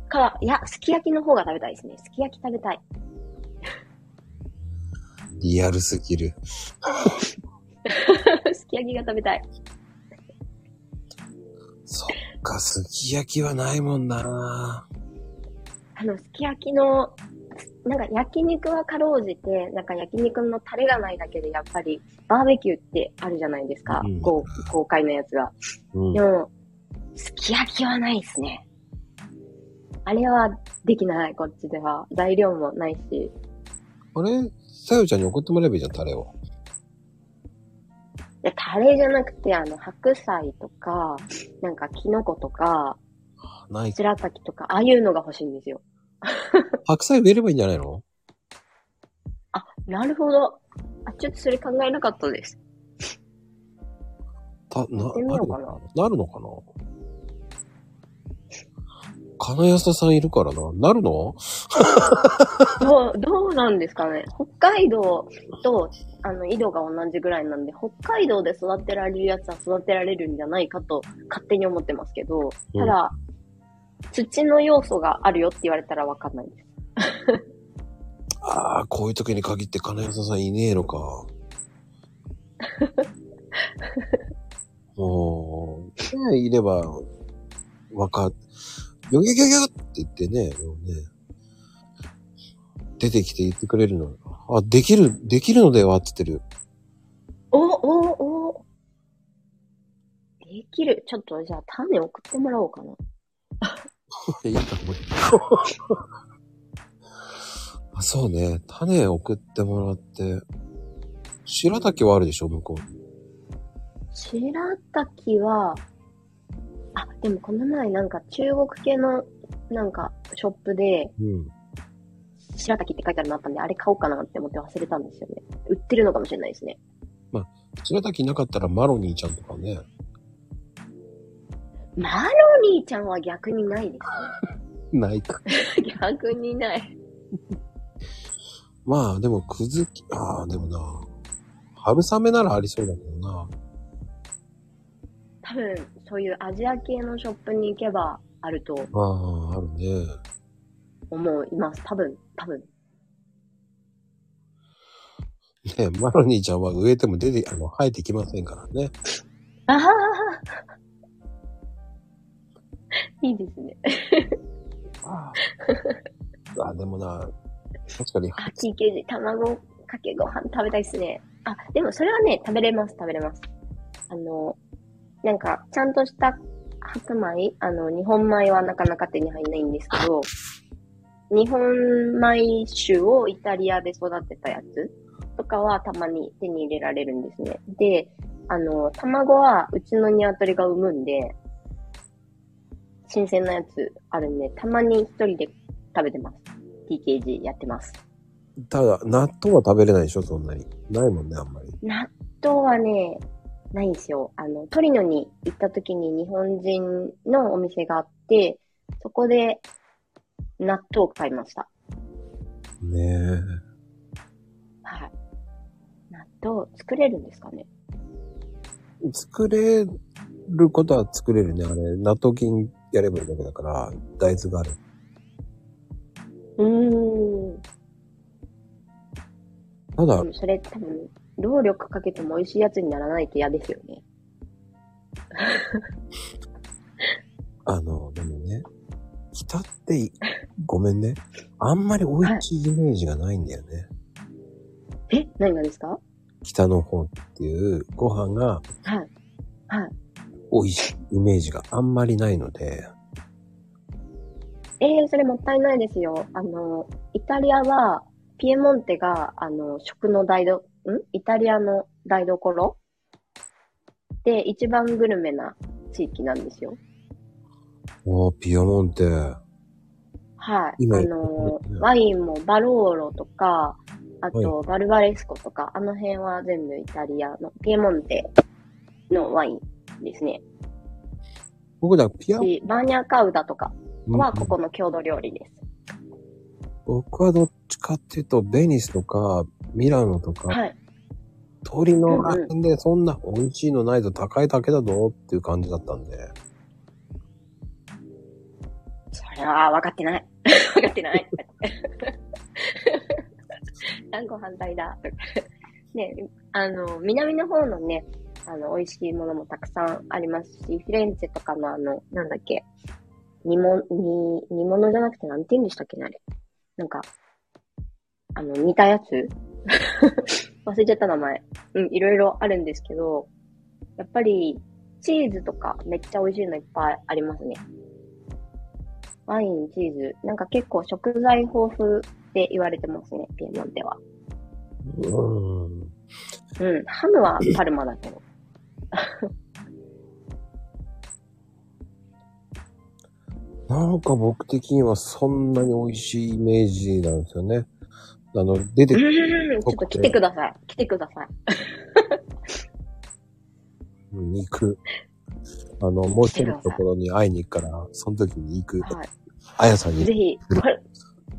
か、いや、すき焼きの方が食べたいですね。すき焼き食べたい。リアルすぎる。すき焼きが食べたい。そっか、すき焼きはないもんな。あの、すき焼きの、なんか焼肉はかろうじて、なんか焼肉のタレがないだけで、やっぱりバーベキューってあるじゃないですか。うん、豪快なやつが、うん。でも、すき焼きはないですね。あれはできない、こっちでは。材料もないし。あれさよちゃんに送ってもらえばいいじゃん、タレを。いや、タレじゃなくて、あの、白菜とか、なんかキノコとか、白滝とか、ああいうのが欲しいんですよ。白菜植えればいいんじゃないの？あ、なるほど。あ、ちょっとそれ考えなかったです。た、な、なるかな？なるのかな？金安さんいるからな。なるの？どう、どうなんですかね。北海道と、あの、緯度が同じぐらいなんで、北海道で育てられるやつは育てられるんじゃないかと、勝手に思ってますけど、ただ、うん、土の要素があるよって言われたらわかんないです。ああ、こういう時に限って金安さんいねえのか。もう、いれば、わか、よぎょぎょぎょって言ってね、もうね、出てきて言ってくれるの。あ、できる、できるのではって言ってる。お、お、お。できる。ちょっとじゃあ種送ってもらおうかな。いいかも。あ、そうね。種送ってもらって。白滝はあるでしょ、向こう。白滝は、あ、でもこの前なんか中国系のなんかショップで、うん、白滝って書いてあるのあったんで、あれ買おうかなって思って忘れたんですよね。売ってるのかもしれないですね。まあ、白滝なかったらマロニーちゃんとかね。マロニーちゃんは逆にないですね。ないか。逆にない。まあでもくずき、ああでもな、春雨ならありそうだけどな。多分そういうアジア系のショップに行けばあると。ああ、あるね。思います。多分、多分。ねえ、マロニーちゃんは植えても出て、あの、生えてきませんからね。ああ。いいですね。ああ。あ、でもな、確かに。あ、キーケージ、卵かけご飯食べたいですね。あ、でもそれはね、食べれます、食べれます。あの、なんか、ちゃんとした白米、あの、日本米はなかなか手に入んないんですけど、日本米酒をイタリアで育てたやつとかはたまに手に入れられるんですね。で、あの、卵はうちの鶏が産むんで、新鮮なやつあるんで、たまに一人で食べてます。ティーケージ やってます。ただ、納豆は食べれないでしょ、そんなに。ないもんね、あんまり。納豆はね、ないんですよ。あの、トリノに行った時に日本人のお店があって、そこで納豆を買いました。ねえ。はい。納豆作れるんですかね？作れることは作れるね。あれ、納豆菌やればいいだけだから、大豆がある。うーん。ただ、それ多分、労力かけても美味しいやつにならないと嫌ですよね。あの、でもね、北って、ごめんね。あんまり美味しいイメージがないんだよね。はい、え、何がですか？北の方っていうご飯が、はい。はい。美味しいイメージがあんまりないので。ええー、それもったいないですよ。あの、イタリアは、ピエモンテが、あの、食の台所、ん？イタリアの台所で一番グルメな地域なんですよ。おー、ピエモンテ。はい。今あの、ワインもバローロとか、あとバルバレスコとか、はい、あの辺は全部イタリアの、ピエモンテのワインですね。僕だ、ピアモンテ。バーニャカウダとかはここの郷土料理です。うん、僕はどっちかっていうと、ベニスとか、ミラノとか、はい、鳥の辺でそんな美味しいのないぞ、高いだけだぞっていう感じだったんで。それは分かってない。分かってない。団子反対だ。ね、あの、南の方のね、あの、美味しいものもたくさんありますし、フィレンツェとかのあの、なんだっけ、煮物、煮物じゃなくてなんて言うんでしたっけね、あれ。なんか、あの、煮たやつ忘れちゃった名前。うん、いろいろあるんですけど、やっぱり、チーズとかめっちゃ美味しいのいっぱいありますね。ワイン、チーズ、なんか結構食材豊富って言われてますね、ピエモンテは。うん。うん、ハムはパルマだけど。なんか僕的にはそんなに美味しいイメージなんですよね。あの、出てくる。ちょっと来てください。来てください。肉。あの、もう一人のところに会いに行くから、その時に行く。はい。あやさんに。ぜひ。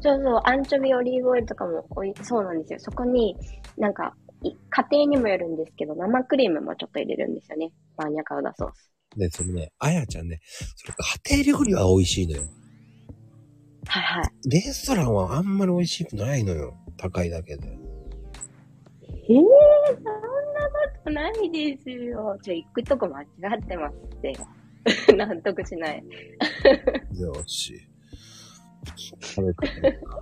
そうそう、アンチョビオリーブオイルとかもおい、そうなんですよ。そこに、なんか、家庭にもよるんですけど、生クリームもちょっと入れるんですよね。バーニャカウダソース。で、そのね、あやちゃんね、それ家庭料理は美味しいのよ。はいはい。レストランはあんまり美味しくないのよ。高いだけで。ええー、そんなことないですよ。ちょ、行くとこ間違ってますって。納得しない。よし。食べかけないか。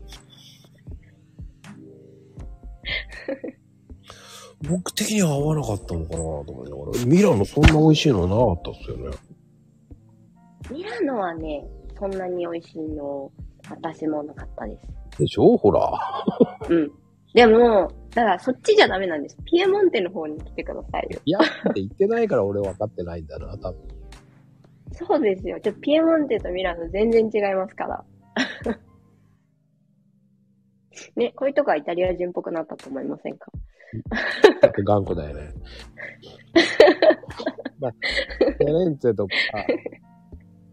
僕的には合わなかったのかなと思いながら。ミラノそんな美味しいのなかったっすよね。ミラノはね、そんなに美味しいの私もなかったです。でしょほら。うん。でも、だからそっちじゃダメなんです。ピエモンテの方に来てくださいよ。いや、って言ってないから俺分かってないんだな、多分。そうですよ。ちょっとピエモンテとミラノ全然違いますから。ね、こういうとこはイタリア人っぽくなったと思いませんか？だって頑固だよね。まあ、フィレンツェとか、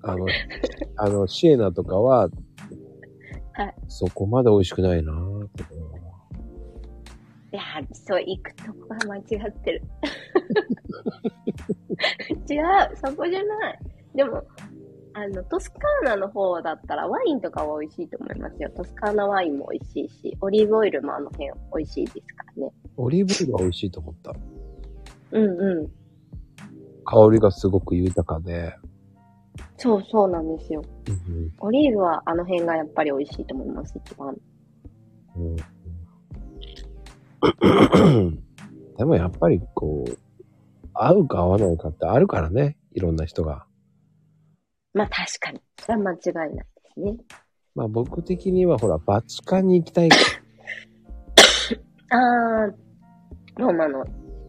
あの、あの、シエナとかは、はい、そこまで美味しくないなぁ。いや、そう、行くとこは間違ってる。違う、そこじゃない。でも、あの、トスカーナの方だったらワインとかは美味しいと思いますよ。トスカーナワインも美味しいし、オリーブオイルもあの辺美味しいですからね。オリーブオイルは美味しいと思った。うんうん。香りがすごく豊かで。そうそうなんですよ。うんうん、オリーブはあの辺がやっぱり美味しいと思います、一番。うん、でもやっぱりこう、合うか合わないかってあるからね、いろんな人が。まあ確かに。それは間違いないですね。まあ僕的にはほら、バチカンに行きたい。あー、ローマの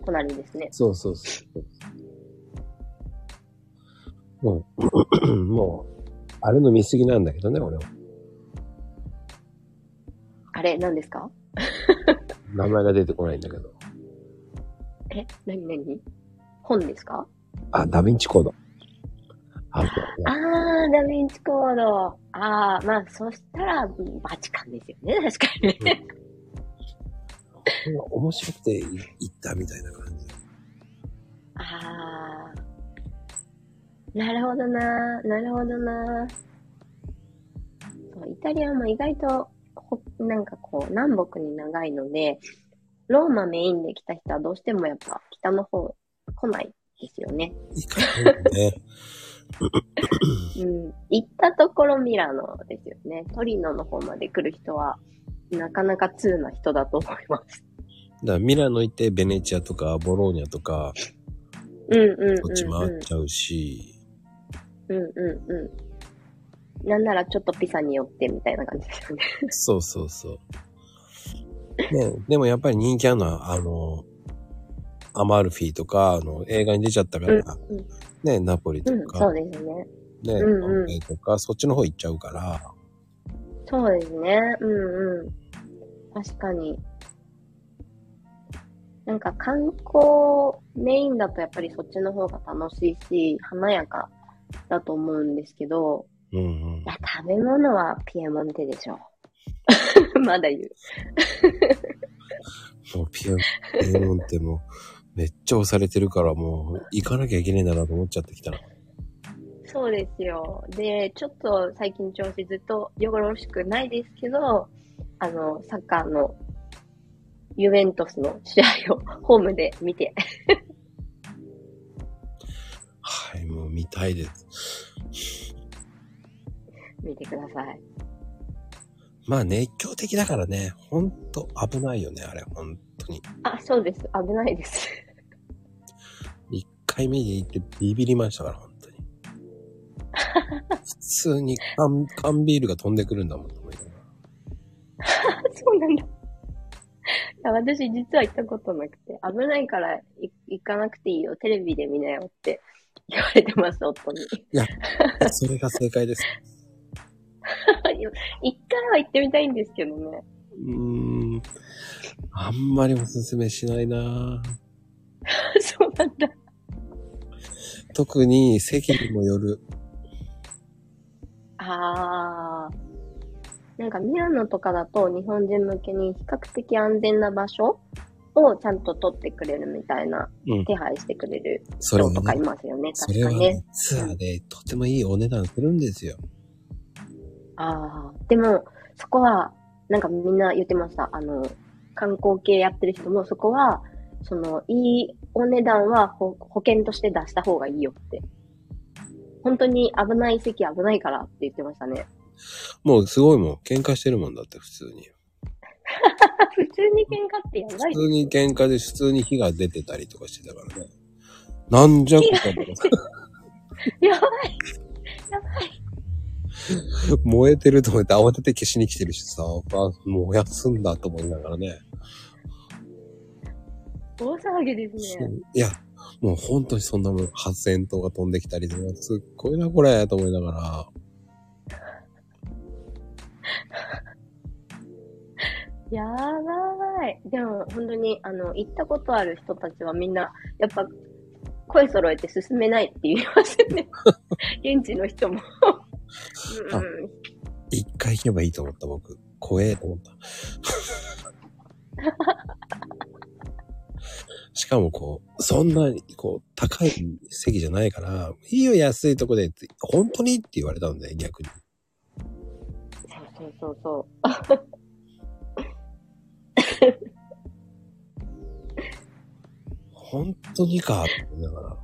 隣ですね。そうそうそう。もう、もう、あれの見過ぎなんだけどね、俺は。あれ、何ですか？名前が出てこないんだけど。え、なになに？本ですか？あ、ダヴィンチコード。あ, ね、あー、ダヴィンチコード。あー、まあ、そしたら、バチカンですよね、確かにね。うん、面白くて行ったみたいな感じ。あー、なるほどなー、なるほどなー。イタリアも意外と、なんかこう、南北に長いので、ローマメインで来た人はどうしてもやっぱ北の方来ないですよね。行かないね。うん、行ったところミラノですよね。トリノの方まで来る人はなかなか通な人だと思います。だからミラノ行ってベネチアとかボローニャとか、うんうんうん、こっち回っちゃうし、うんうんうん。なんならちょっとピサに寄ってみたいな感じですよね。そうそうそう。ね、でもやっぱり人気あるのはあのアマルフィとかあの映画に出ちゃったから。うんうん、ね、ナポリとか、うん、そうですね。ね、うんうん、とかそっちの方行っちゃうから。そうですね。うんうん。確かに。なんか観光メインだとやっぱりそっちの方が楽しいし華やかだと思うんですけど、うんうん、いや食べ物はピエモンテでしょ。まだ言う。もうピアノってもうめっちゃ押されてるからもう行かなきゃいけねえんだなと思っちゃってきた。そうですよ。で、ちょっと最近調子ずっとよろしくないですけど、あの、サッカーのユベントスの試合をホームで見て。はい、もう見たいです。見てください。まあ熱狂的だからね、ほんと危ないよね、あれ、ほんとに。あ、そうです。危ないです。一回目に行ってビビりましたから、ほんとに。普通に缶、缶ビールが飛んでくるんだもん。そうなんだ。私実は行ったことなくて、危ないから行かなくていいよ、テレビで見なよって言われてます、夫に。いや、それが正解です。一回は行ってみたいんですけどね。うーん、あんまりおすすめしないなぁ。そうなんだ。特に席にもよる。あー。なんかミラノとかだと日本人向けに比較的安全な場所をちゃんと取ってくれるみたいな、うん、手配してくれる人とかいますよね。それはね、ツアーでとてもいいお値段するんですよ。ああ、でもそこはなんかみんな言ってました。あの観光系やってる人もそこはそのいいお値段は 保, 保険として出した方がいいよって。本当に危ない席危ないからって言ってましたね。もうすごいもん、喧嘩してるもんだって普通に。普通に喧嘩ってやばい。普通に喧嘩で普通に火が出てたりとかしてたからね。なんじゃこかとか。やばい。やばい。燃えてると思って慌てて消しに来てるしさ、もう休んだと思いながらね。大騒ぎですね。いや、もう本当にそんなもん発煙筒が飛んできたりとか、すっごいなこれと思いながら。やばい。でも本当にあの行ったことある人たちはみんなやっぱ声揃えて進めないって言いますね。現地の人もうん、うん、一回行けばいいと思った僕。怖えと思った。しかもこうそんなにこう高い席じゃないからいいよ安いとこで本当にって言われたんだよ逆に。そうそうそう。本当にかって思いながら。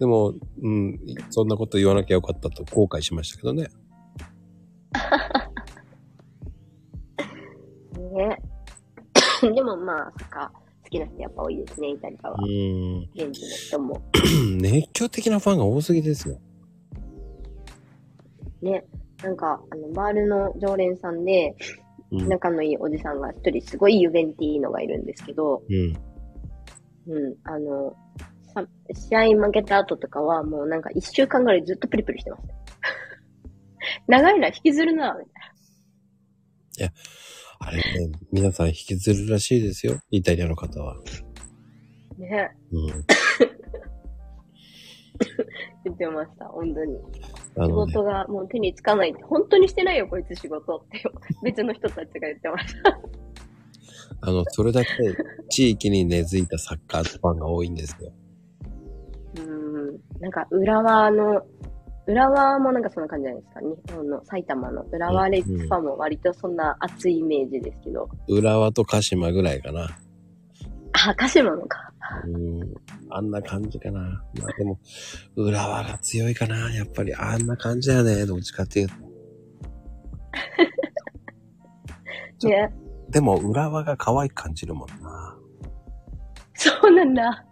でも、うん、そんなこと言わなきゃよかったと後悔しましたけどね。ね。でもまあ、そっか、好きな人やっぱ多いですね、イタリアは。うん。現地の人も。熱狂的なファンが多すぎですよ。ね、なんか、あの、バールの常連さんで、仲のいいおじさんが一人、すごいユベンティーノがいるんですけど、うん。うん、あの、さ、試合負けた後とかは、もうなんか一週間ぐらいずっとプリプリしてます。長いな、引きずるな、みたいな。いや、あれね、皆さん引きずるらしいですよ、イタリアの方は。ね。うん。言ってました、本当に。ね、仕事がもう手につかないって、本当にしてないよ、こいつ仕事って、別の人たちが言ってました。あの、それだけ地域に根付いたサッカーファンが多いんですよ。うーん、なんか浦和の、浦和もなんかそんな感じじゃないですか、日本の埼玉の浦和レッズファンも割とそんな熱いイメージですけど。うんうん、浦和と鹿島ぐらいかな。あ、鹿島のか。うん。あんな感じかな。まあでも、浦和が強いかな。やっぱりあんな感じだよね。どっちかっていうと。ね。でも、浦和が可愛く感じるもんな。そうなんだ。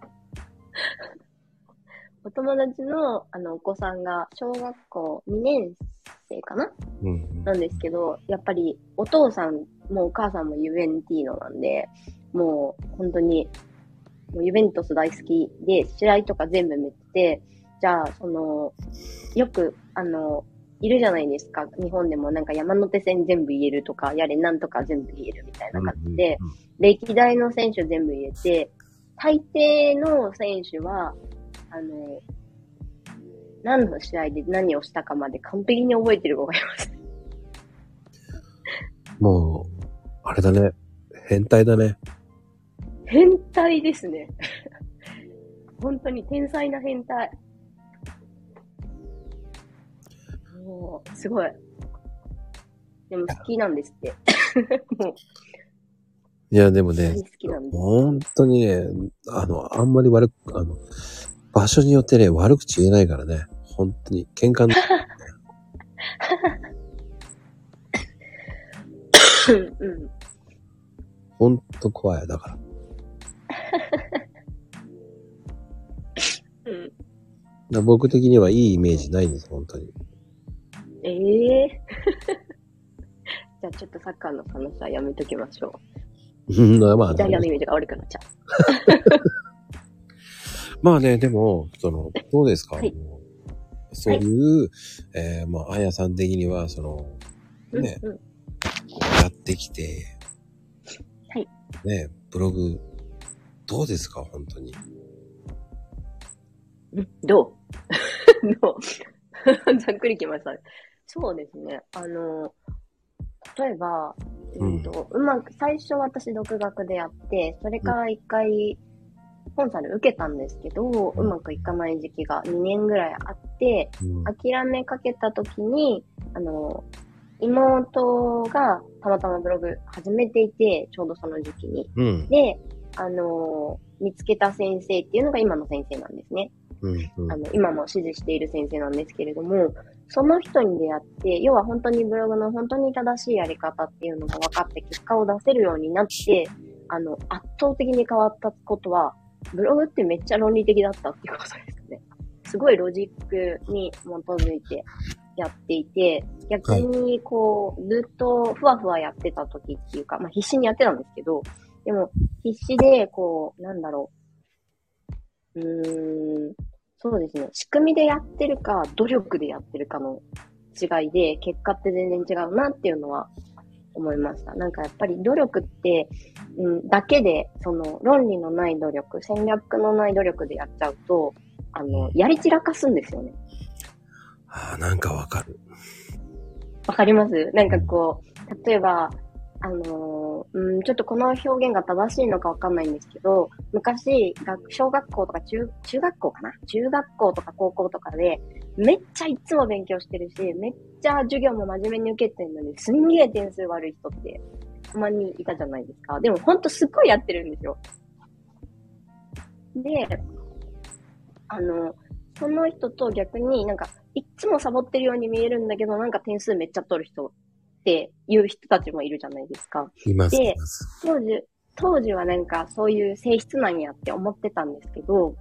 お友達の、あの、お子さんが、小学校にねんせいかな、うんうん、なんですけど、やっぱり、お父さんもお母さんもユベンティーノなんで、もう本当にもうユベントス大好きで試合とか全部見てて、じゃあそのよくあのいるじゃないですか、日本でもなんか山手線全部言えるとかやれなんとか全部言えるみたいな感じで、うんうんうん、歴代の選手全部言えて、大抵の選手はあの何の試合で何をしたかまで完璧に覚えてる子がいます。もうあれだね。変態だね。変態ですね。本当に天才な変態。もう、すごい。でも好きなんですって。もういや、でもね、本当にね、あの、あんまり悪く、あの、場所によってね、悪口言えないからね。本当に、喧嘩になる、ね。うん、ほんと怖いだから、うん、だ僕的にはいいイメージないんです本当に。ええー、じゃあちょっとサッカーの話はやめときましょう。まあね、ジャイアンのイメージが悪くなっちゃう。まあね、でもそのどうですか、はい、そういう、はい、えー、まああやさん的にはそのね、うんうん、やってきて、はい。ね、ブログ、どうですか、本当に。んどうどうざっくりきました。そうですね。あの、例えば、うん、うまく、最初私独学でやって、それから一回、コンサル受けたんですけど、うん、うまくいかない時期がにねんぐらいあって、うん、諦めかけた時に、あの、妹がたまたまブログ始めていて、ちょうどその時期に、うん、で、あのー、見つけた先生っていうのが今の先生なんですね、うんうん、あの今も師事している先生なんですけれども、その人に出会って、要は本当にブログの本当に正しいやり方っていうのが分かって、結果を出せるようになって、あの圧倒的に変わったことは、ブログってめっちゃ論理的だったっていうことですね。すごいロジックに基づいてやっていて、逆にこう、ずっとふわふわやってた時っていうか、まあ必死にやってたんですけど、でも必死でこう、なんだろう。うーん、そうですね。仕組みでやってるか、努力でやってるかの違いで、結果って全然違うなっていうのは思いました。なんかやっぱり努力って、うん、だけで、その論理のない努力、戦略のない努力でやっちゃうと、あの、やり散らかすんですよね。ああ、なんかわかる。わかります？なんかこう、例えば、あのー、うん、ちょっとこの表現が正しいのかわかんないんですけど、昔、学小学校とか中、中学校かな？中学校とか高校とかで、めっちゃいつも勉強してるし、めっちゃ授業も真面目に受けてるのに、すんげえ点数悪い人って、たまにいたじゃないですか。でもほんとすっごいやってるんですよ。で、あの、その人と逆になんか、いつもサボってるように見えるんだけど、なんか点数めっちゃ取る人っていう人たちもいるじゃないですか。います。で、当時、当時はなんかそういう性質なんやって思ってたんですけど、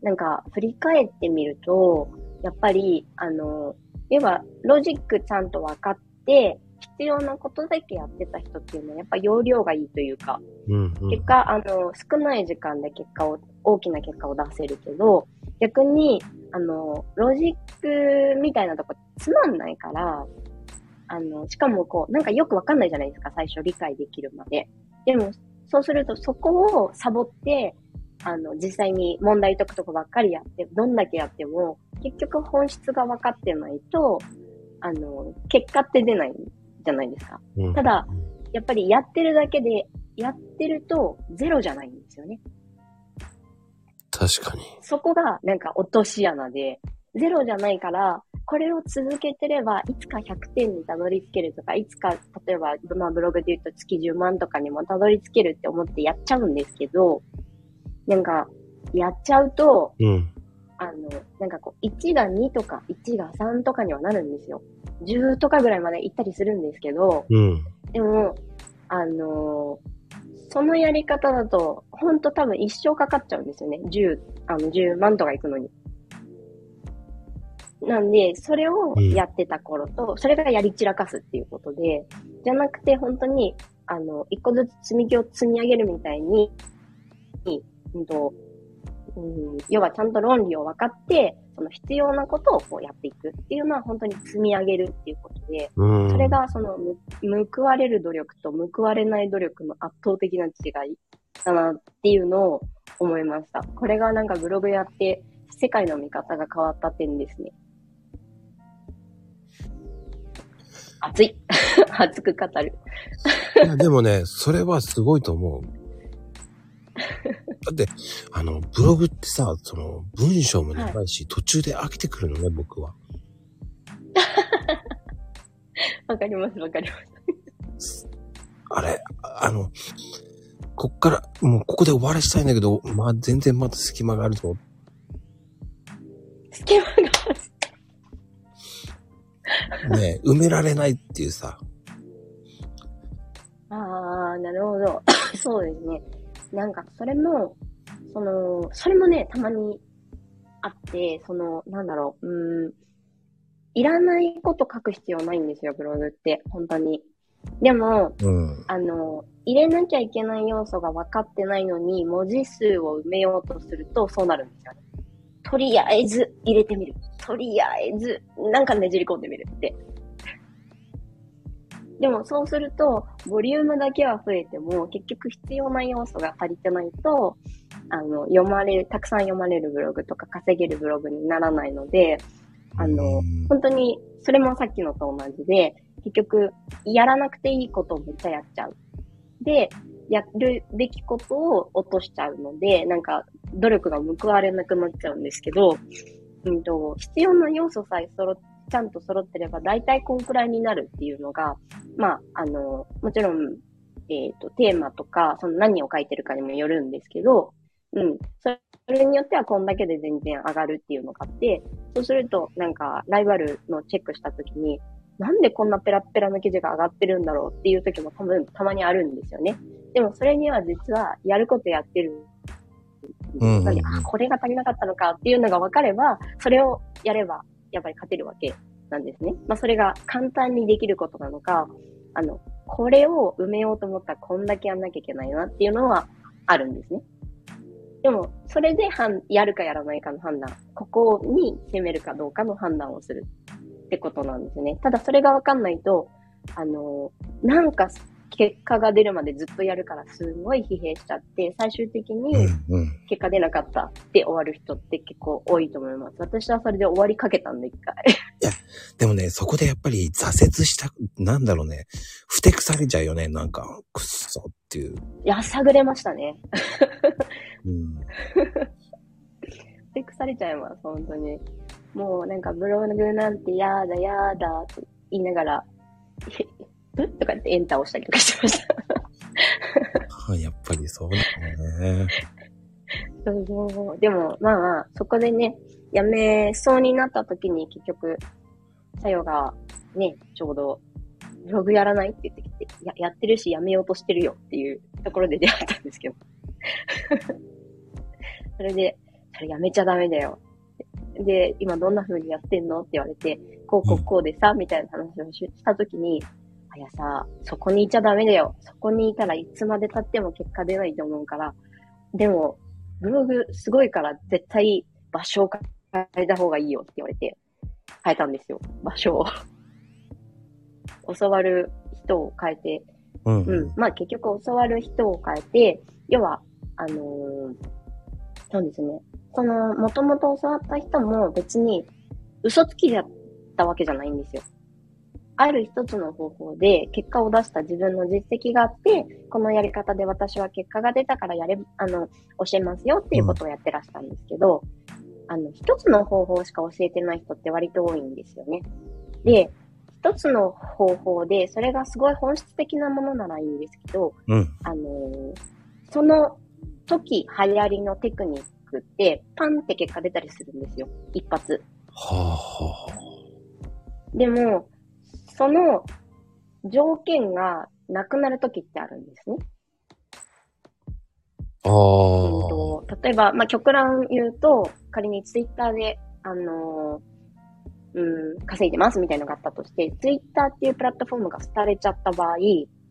なんか振り返ってみると、やっぱり、あの、要はロジックちゃんと分かって、必要なことだけやってた人っていうのはやっぱ容量がいいというか、うんうん、結果、あの、少ない時間で結果を、大きな結果を出せるけど、逆に、あの、ロジックみたいなとこつまんないから、あの、しかもこう、なんかよくわかんないじゃないですか、最初理解できるまで。でも、そうするとそこをサボって、あの、実際に問題解くとこばっかりやって、どんだけやっても、結局本質がわかってないと、あの、結果って出ないじゃないですか。うん、ただ、やっぱりやってるだけで、やってるとゼロじゃないんですよね。確かに。そこがなんか落とし穴で、ゼロじゃないから、これを続けてれば、いつかひゃくてんにたどり着けるとか、いつか、例えば、まあブログで言うと月じゅうまんとかにもたどり着けるって思ってやっちゃうんですけど、なんか、やっちゃうと、うん、あの、なんかこう、いちがにとか、いちがさんとかにはなるんですよ。じゅうとかぐらいまで行ったりするんですけど、うん、でも、あのー、そのやり方だと、ほんと多分一生かかっちゃうんですよね。じゅう、あの、じゅうまんとかいくのに。なんで、それをやってた頃と、それがやり散らかすっていうことで、じゃなくて本当に、あの、一個ずつ積み木を積み上げるみたいに、うんと、うん、要はちゃんと論理を分かって、その必要なことをこうやっていくっていうのは本当に積み上げるっていうことで、それがその報われる努力と報われない努力の圧倒的な違いだなっていうのを思いました。これがなんかブログやって世界の見方が変わった点ですね。熱い熱く語るいやでもね、それはすごいと思う。だってあのブログってさ、その文章も長いし、はい、途中で飽きてくるのね、僕は。わかります、わかります。あれ、あのこっからもうここで終わらせたいんだけど、まあ全然まだ隙間があるぞ。隙間がある。ねえ、埋められないっていうさ。ああ、なるほど。そうですね。なんかそれもそのそれもね、たまにあって、そのなんだろう、うーん、いらないこと書く必要ないんですよ、ブログって本当に。でも、うん、あの入れなきゃいけない要素が分かってないのに文字数を埋めようとするとそうなるんですよね。とりあえず入れてみる、とりあえずなんかねじり込んでみるって。でもそうするとボリュームだけは増えても結局必要な要素が足りてないと、あの読まれる、たくさん読まれるブログとか稼げるブログにならないので、あの本当にそれもさっきのと同じで、結局やらなくていいことをめっちゃやっちゃう。で、やるべきことを落としちゃうので、なんか努力が報われなくなっちゃうんですけど、うんと必要な要素さえ揃ってちゃんと揃ってれば大体こんくらいになるっていうのが、まあ、あの、もちろん、えっと、テーマとか、その何を書いてるかにもよるんですけど、うん。それによってはこんだけで全然上がるっていうのがあって、そうすると、なんか、ライバルのチェックしたときに、なんでこんなペラペラの記事が上がってるんだろうっていう時も多分、たまにあるんですよね。でも、それには実は、やることやってる。うんうん、なんで、あ、これが足りなかったのかっていうのが分かれば、それをやれば、やっぱり勝てるわけなんですね。まあそれが簡単にできることなのか、あの、これを埋めようと思ったらこんだけやんなきゃいけないなっていうのはあるんですね。でも、それでやるかやらないかの判断、ここに攻めるかどうかの判断をするってことなんですね。ただそれがわかんないと、あの、なんか結果が出るまでずっとやるからすごい疲弊しちゃって、最終的に結果出なかったって終わる人って結構多いと思います。私はそれで終わりかけたんで一回。いや、でもね、そこでやっぱり挫折した、なんだろうね、ふてくされちゃうよね、なんか、くっそっていう。いや、探れましたね。うん、ふてくされちゃいます、本当に。もうなんかブログなんてやーだやーだって言いながら、とかってエンターをしたりとかしてました。やっぱりそうだね。そうでもまあまあそこでね、やめそうになった時に結局さよがね、ちょうどブログやらないって言ってきて、 や, やってるしやめようとしてるよっていうところで出会ったんですけど、それでそれやめちゃダメだよ。で今どんな風にやってんのって言われて、こうこうこうでさ、うん、みたいな話をした時に。あ、いやさ、そこにいちゃダメだよ。そこにいたらいつまで経っても結果出ないと思うから。でも、ブログすごいから絶対場所を変えた方がいいよって言われて、変えたんですよ。場所を。教わる人を変えて、うん、うん。まあ結局教わる人を変えて、要は、あのー、そうですね。その、もともと教わった人も別に嘘つきだったわけじゃないんですよ。ある一つの方法で結果を出した自分の実績があって、このやり方で私は結果が出たからやれ、あの、教えますよっていうことをやってらしたんですけど、うん、あの、一つの方法しか教えてない人って割と多いんですよね。で、一つの方法で、それがすごい本質的なものならいいんですけど、うん、あの、その時流行りのテクニックって、パンって結果出たりするんですよ。一発。はあはあ、でも、その条件がなくなるときってあるんですね。ああ、えーと。例えば、まあ、極論言うと、仮にツイッターで、あのー、うん、稼いでますみたいなのがあったとして、ツイッターっていうプラットフォームが廃れちゃった場合、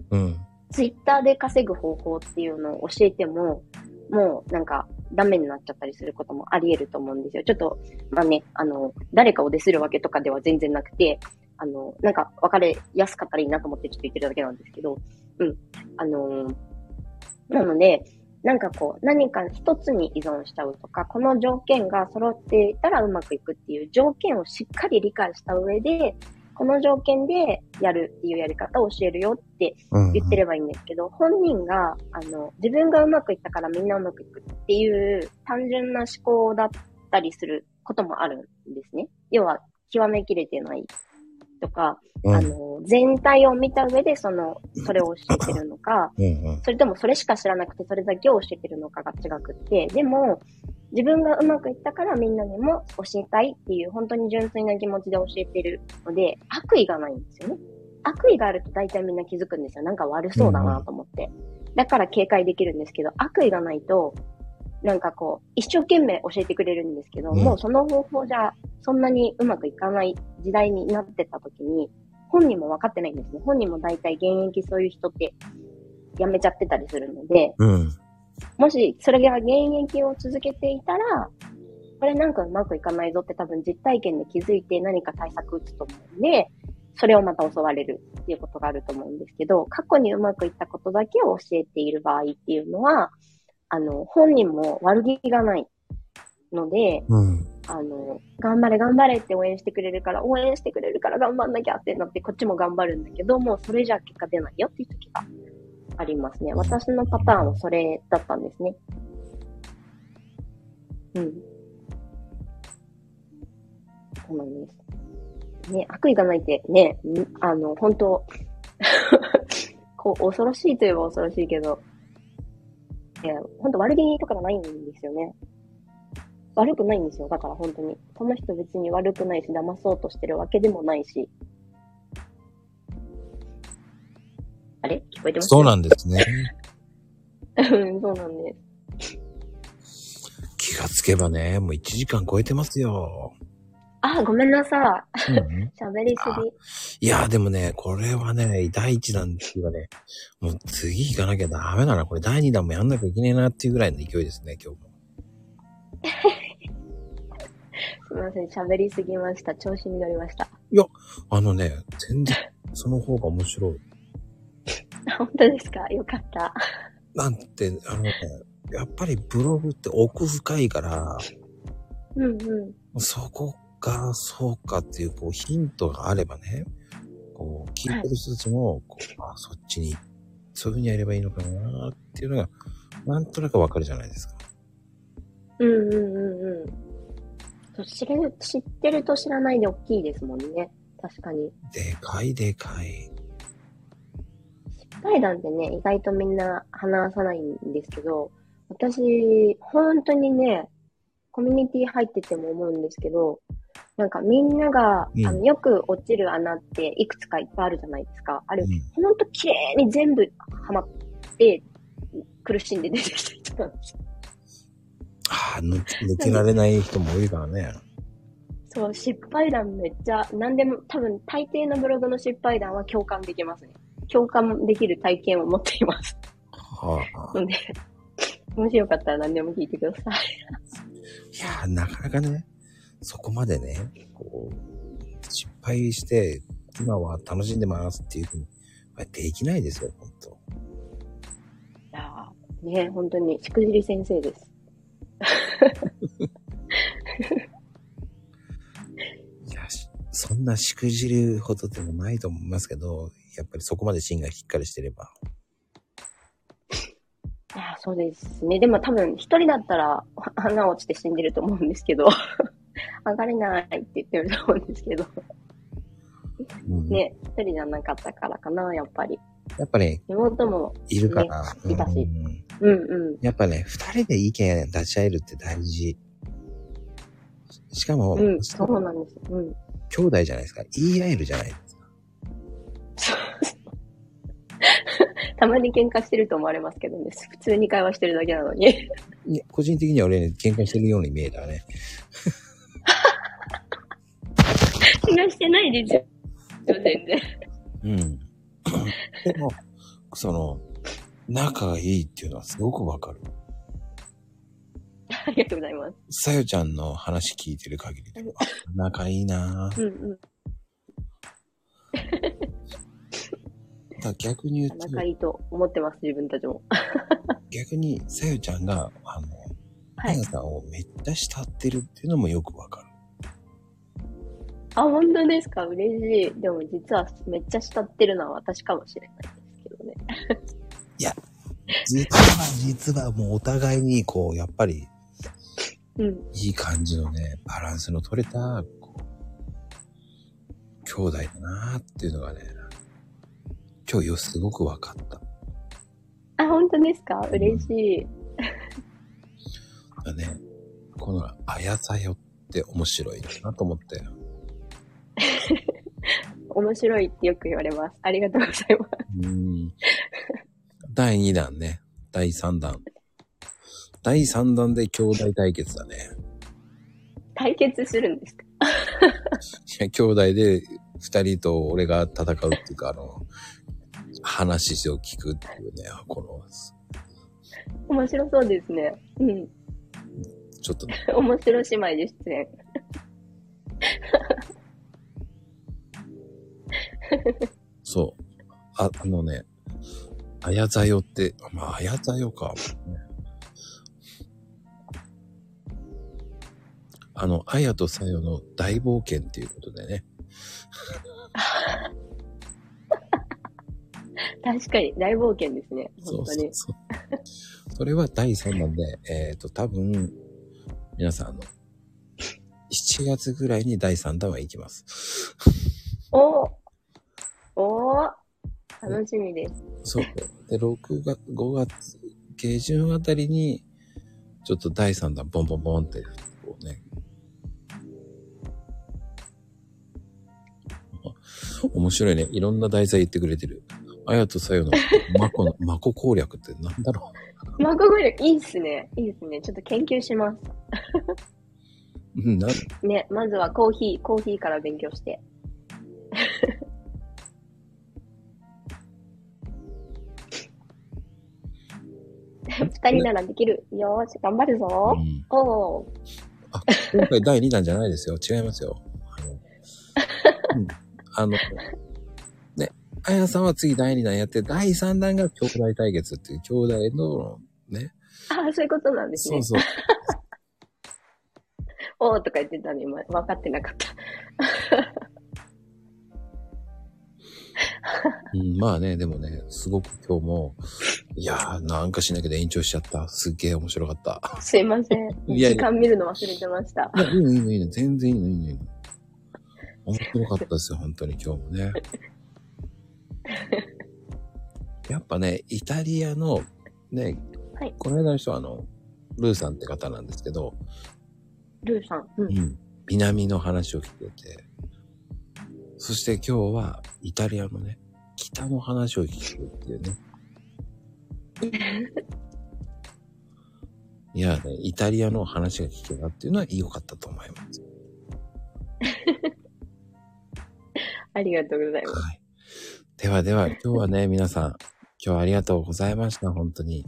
うん、ツイッターで稼ぐ方法っていうのを教えても、もうなんかダメになっちゃったりすることもあり得ると思うんですよ。ちょっと、まあね、あの、誰かをディスるわけとかでは全然なくて、あの、なんか分かれやすかったらいいなと思ってちょっと言ってるだけなんですけど、うん。あのー、なので、なんかこう、何か一つに依存しちゃうとか、この条件が揃っていたらうまくいくっていう条件をしっかり理解した上で、この条件でやるっていうやり方を教えるよって言ってればいいんですけど、うんうん、本人があの自分がうまくいったからみんなうまくいくっていう単純な思考だったりすることもあるんですね。要は極めきれてないとか、うん、あの全体を見た上でそのそれを教えてるのか、うんうん、それともそれしか知らなくてそれだけを教えてるのかが違くって、でも自分がうまくいったからみんなにも教えたいっていう本当に純粋な気持ちで教えてるので悪意がないんですよね。悪意があると大体みんな気づくんですよ。なんか悪そうだなと思って、うん、だから警戒できるんですけど、悪意がないとなんかこう一生懸命教えてくれるんですけど、うん、もうその方法じゃそんなにうまくいかない時代になってた時に本人も分かってないんですね。本人も大体現役そういう人って辞めちゃってたりするので、うんもしそれが現役を続けていたら、これなんかうまくいかないぞって多分実体験で気づいて何か対策打つと思うんで、それをまた襲われるっていうことがあると思うんですけど、過去にうまくいったことだけを教えている場合っていうのは、あの、本人も悪気がないので、うん、あの、頑張れ頑張れって応援してくれるから、応援してくれるから頑張んなきゃってなって、こっちも頑張るんだけど、もうそれじゃ結果出ないよっていう時がありますね。私のパターンはそれだったんですね。うん。そうなんです。ね、悪意がないってね、あの、本当こう、恐ろしいといえば恐ろしいけど、えー、本当悪気とかがないんですよね。悪くないんですよ。だから本当に。この人別に悪くないし、騙そうとしてるわけでもないし、あれ聞こえてます？そうなんですね。うん、そうなんです。気がつけばね、もういちじかん超えてますよ。あ、ごめんなさい。うん、喋りすぎ。いや、でもね、これはね、だいいちだんですよね。もう次行かなきゃダメだな。これだいにだんもやんなきゃいけねえなっていうぐらいの勢いですね、今日も。すみません、喋りすぎました。調子に乗りました。いや、あのね、全然、その方が面白い。本当ですか？よかった。なんて、あのね、やっぱりブログって奥深いから、うんうん。そこか、そうかっていう、こう、ヒントがあればね、こう、聞いてる人たちも、こう、はい、あ、そっちに、そういう風にやればいいのかなっていうのが、なんとなくわかるじゃないですか。うんうんうんうん。知れる、知ってると知らないで大きいですもんね。確かに。でかいでかい。対談ってね、意外とみんな話さないんですけど、私、本当にね、コミュニティ入ってても思うんですけど、なんかみんなが、うん、あのよく落ちる穴っていくつかいっぱいあるじゃないですか。あれ、うん、ほんと綺麗に全部はまって、苦しんで出てきた人なんですよ。ああ、抜けられない人も多いからね。そう、失敗談めっちゃ、なんでも、多分大抵のブログの失敗談は共感できますね。共感できる体験を持っています。はあ、ので、もしよかったら何でも聞いてください。いやー、なかなかね、そこまでね、こう、失敗して、今は楽しんでますっていうふうに、できないですよ、ほんと。いやー、ね、ほんとに、しくじり先生です。いや、そんなしくじるほどでもないと思いますけど、やっぱりそこまで芯がしっかりしてれば。ああ、そうですね。でも多分一人だったら穴落ちて死んでると思うんですけど、上がれないって言ってると思うんですけど、うん、ね、一人じゃなかったからかな、やっぱり。やっぱね、妹も、ね、いるから、いたし、うんうん。やっぱね、二人で意見出し合えるって大事。しかも、うん、そうなんです。うん。兄弟じゃないですか。言い合えるじゃない。たまに喧嘩してると思われますけどね。普通に会話してるだけなのに。個人的には俺ね、喧嘩してるように見えたね。喧嘩してないですよ、全然。うん。でも、その、仲がいいっていうのはすごくわかる。ありがとうございます。さよちゃんの話聞いてる限りでは、仲いいなぁ。うんうん。だ逆に言うと仲いいと思ってます、自分たちも。逆にさゆちゃんがあの、はい、さやさんをめっちゃ慕ってるっていうのもよくわかる。あ、本当ですか？嬉しい。でも実はめっちゃ慕ってるのは私かもしれないですけどね。いや、実は実はもうお互いにこう、やっぱり、うん、いい感じのね、バランスの取れた、こう、兄弟だなーっていうのがね、今日よ、すごく分かった。あ、本当ですか？嬉しい。うん、だね、この、あやさよって面白いなと思って。面白いってよく言われます。ありがとうございます。うん。だいにだんね。だいさんだん。だいさんだんで兄弟対決だね。対決するんですか？いや、兄弟でふたりと俺が戦うっていうか、あの、話を聞くっていうね、この。面白そうですね。うん。ちょっと、ね、面白姉妹で出演。そう。あ、あのね、あやざよって、まあ、あやざよか。あの、あやとさよの大冒険っていうことでね。確かに、大冒険ですね。本当に。そうそうそう。それはだいさんだんで、えっと、多分、皆さん、あの、しちがつぐらいにだいさんだんは行きます。おおー、楽しみです。そう。で、ろくがつ、ごがつ下旬あたりに、ちょっとだいさんだんボンボンボンって、こうね。面白いね。いろんな題材言ってくれてる。あやとさよのマコの、マコ攻略ってなんだろう。マコ攻略、いいっすね。いいっすね。ちょっと研究します。なね、まずはコーヒー、コーヒーから勉強して。二人ならできる。よーし、頑張るぞ。うん、おー。あ、今回だいにだんじゃないですよ。違いますよ。あの、うん、あのね、あやさんは次だいにだんやって、だいさんだんが兄弟対決っていう、兄弟のね。ああ、そういうことなんですね。そうそう。おーとか言ってたのに、分かってなかった。うん、まあね、でもね、すごく今日も、いやー、なんかしなきゃ延長しちゃった。すっげー面白かった。すいません。時間見るの忘れてました。いや、いいのいいのいいの。全然いいのいいのいいの。面白かったですよ、本当に今日もね。やっぱね、イタリアの、ね、はい、この間の人はあの、ルーさんって方なんですけど、ルーさん、うん、うん。南の話を聞いてて、そして今日はイタリアのね、北の話を聞くっていうね。いやね、イタリアの話が聞けたっていうのは良かったと思います。ありがとうございます。はい、ではでは、今日はね、皆さん、今日はありがとうございました、本当に。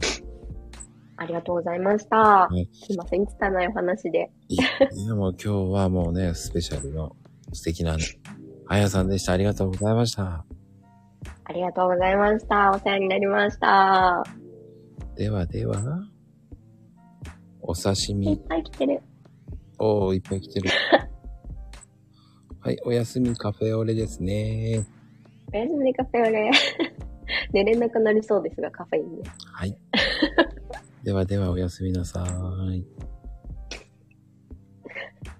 ありがとうございました。ね、すいません、拙いお話で。いや、もう今日はもうね、スペシャルの素敵な、ね、あやさんでした。ありがとうございました。ありがとうございました。お世話になりました。ではでは、お刺身。いっぱい来てる。おー、いっぱい来てる。はい、おやすみカフェオレですね。おやすみカフェオレ。寝れなくなりそうですが、カフェインで。はい。ではでは、おやすみなさーい。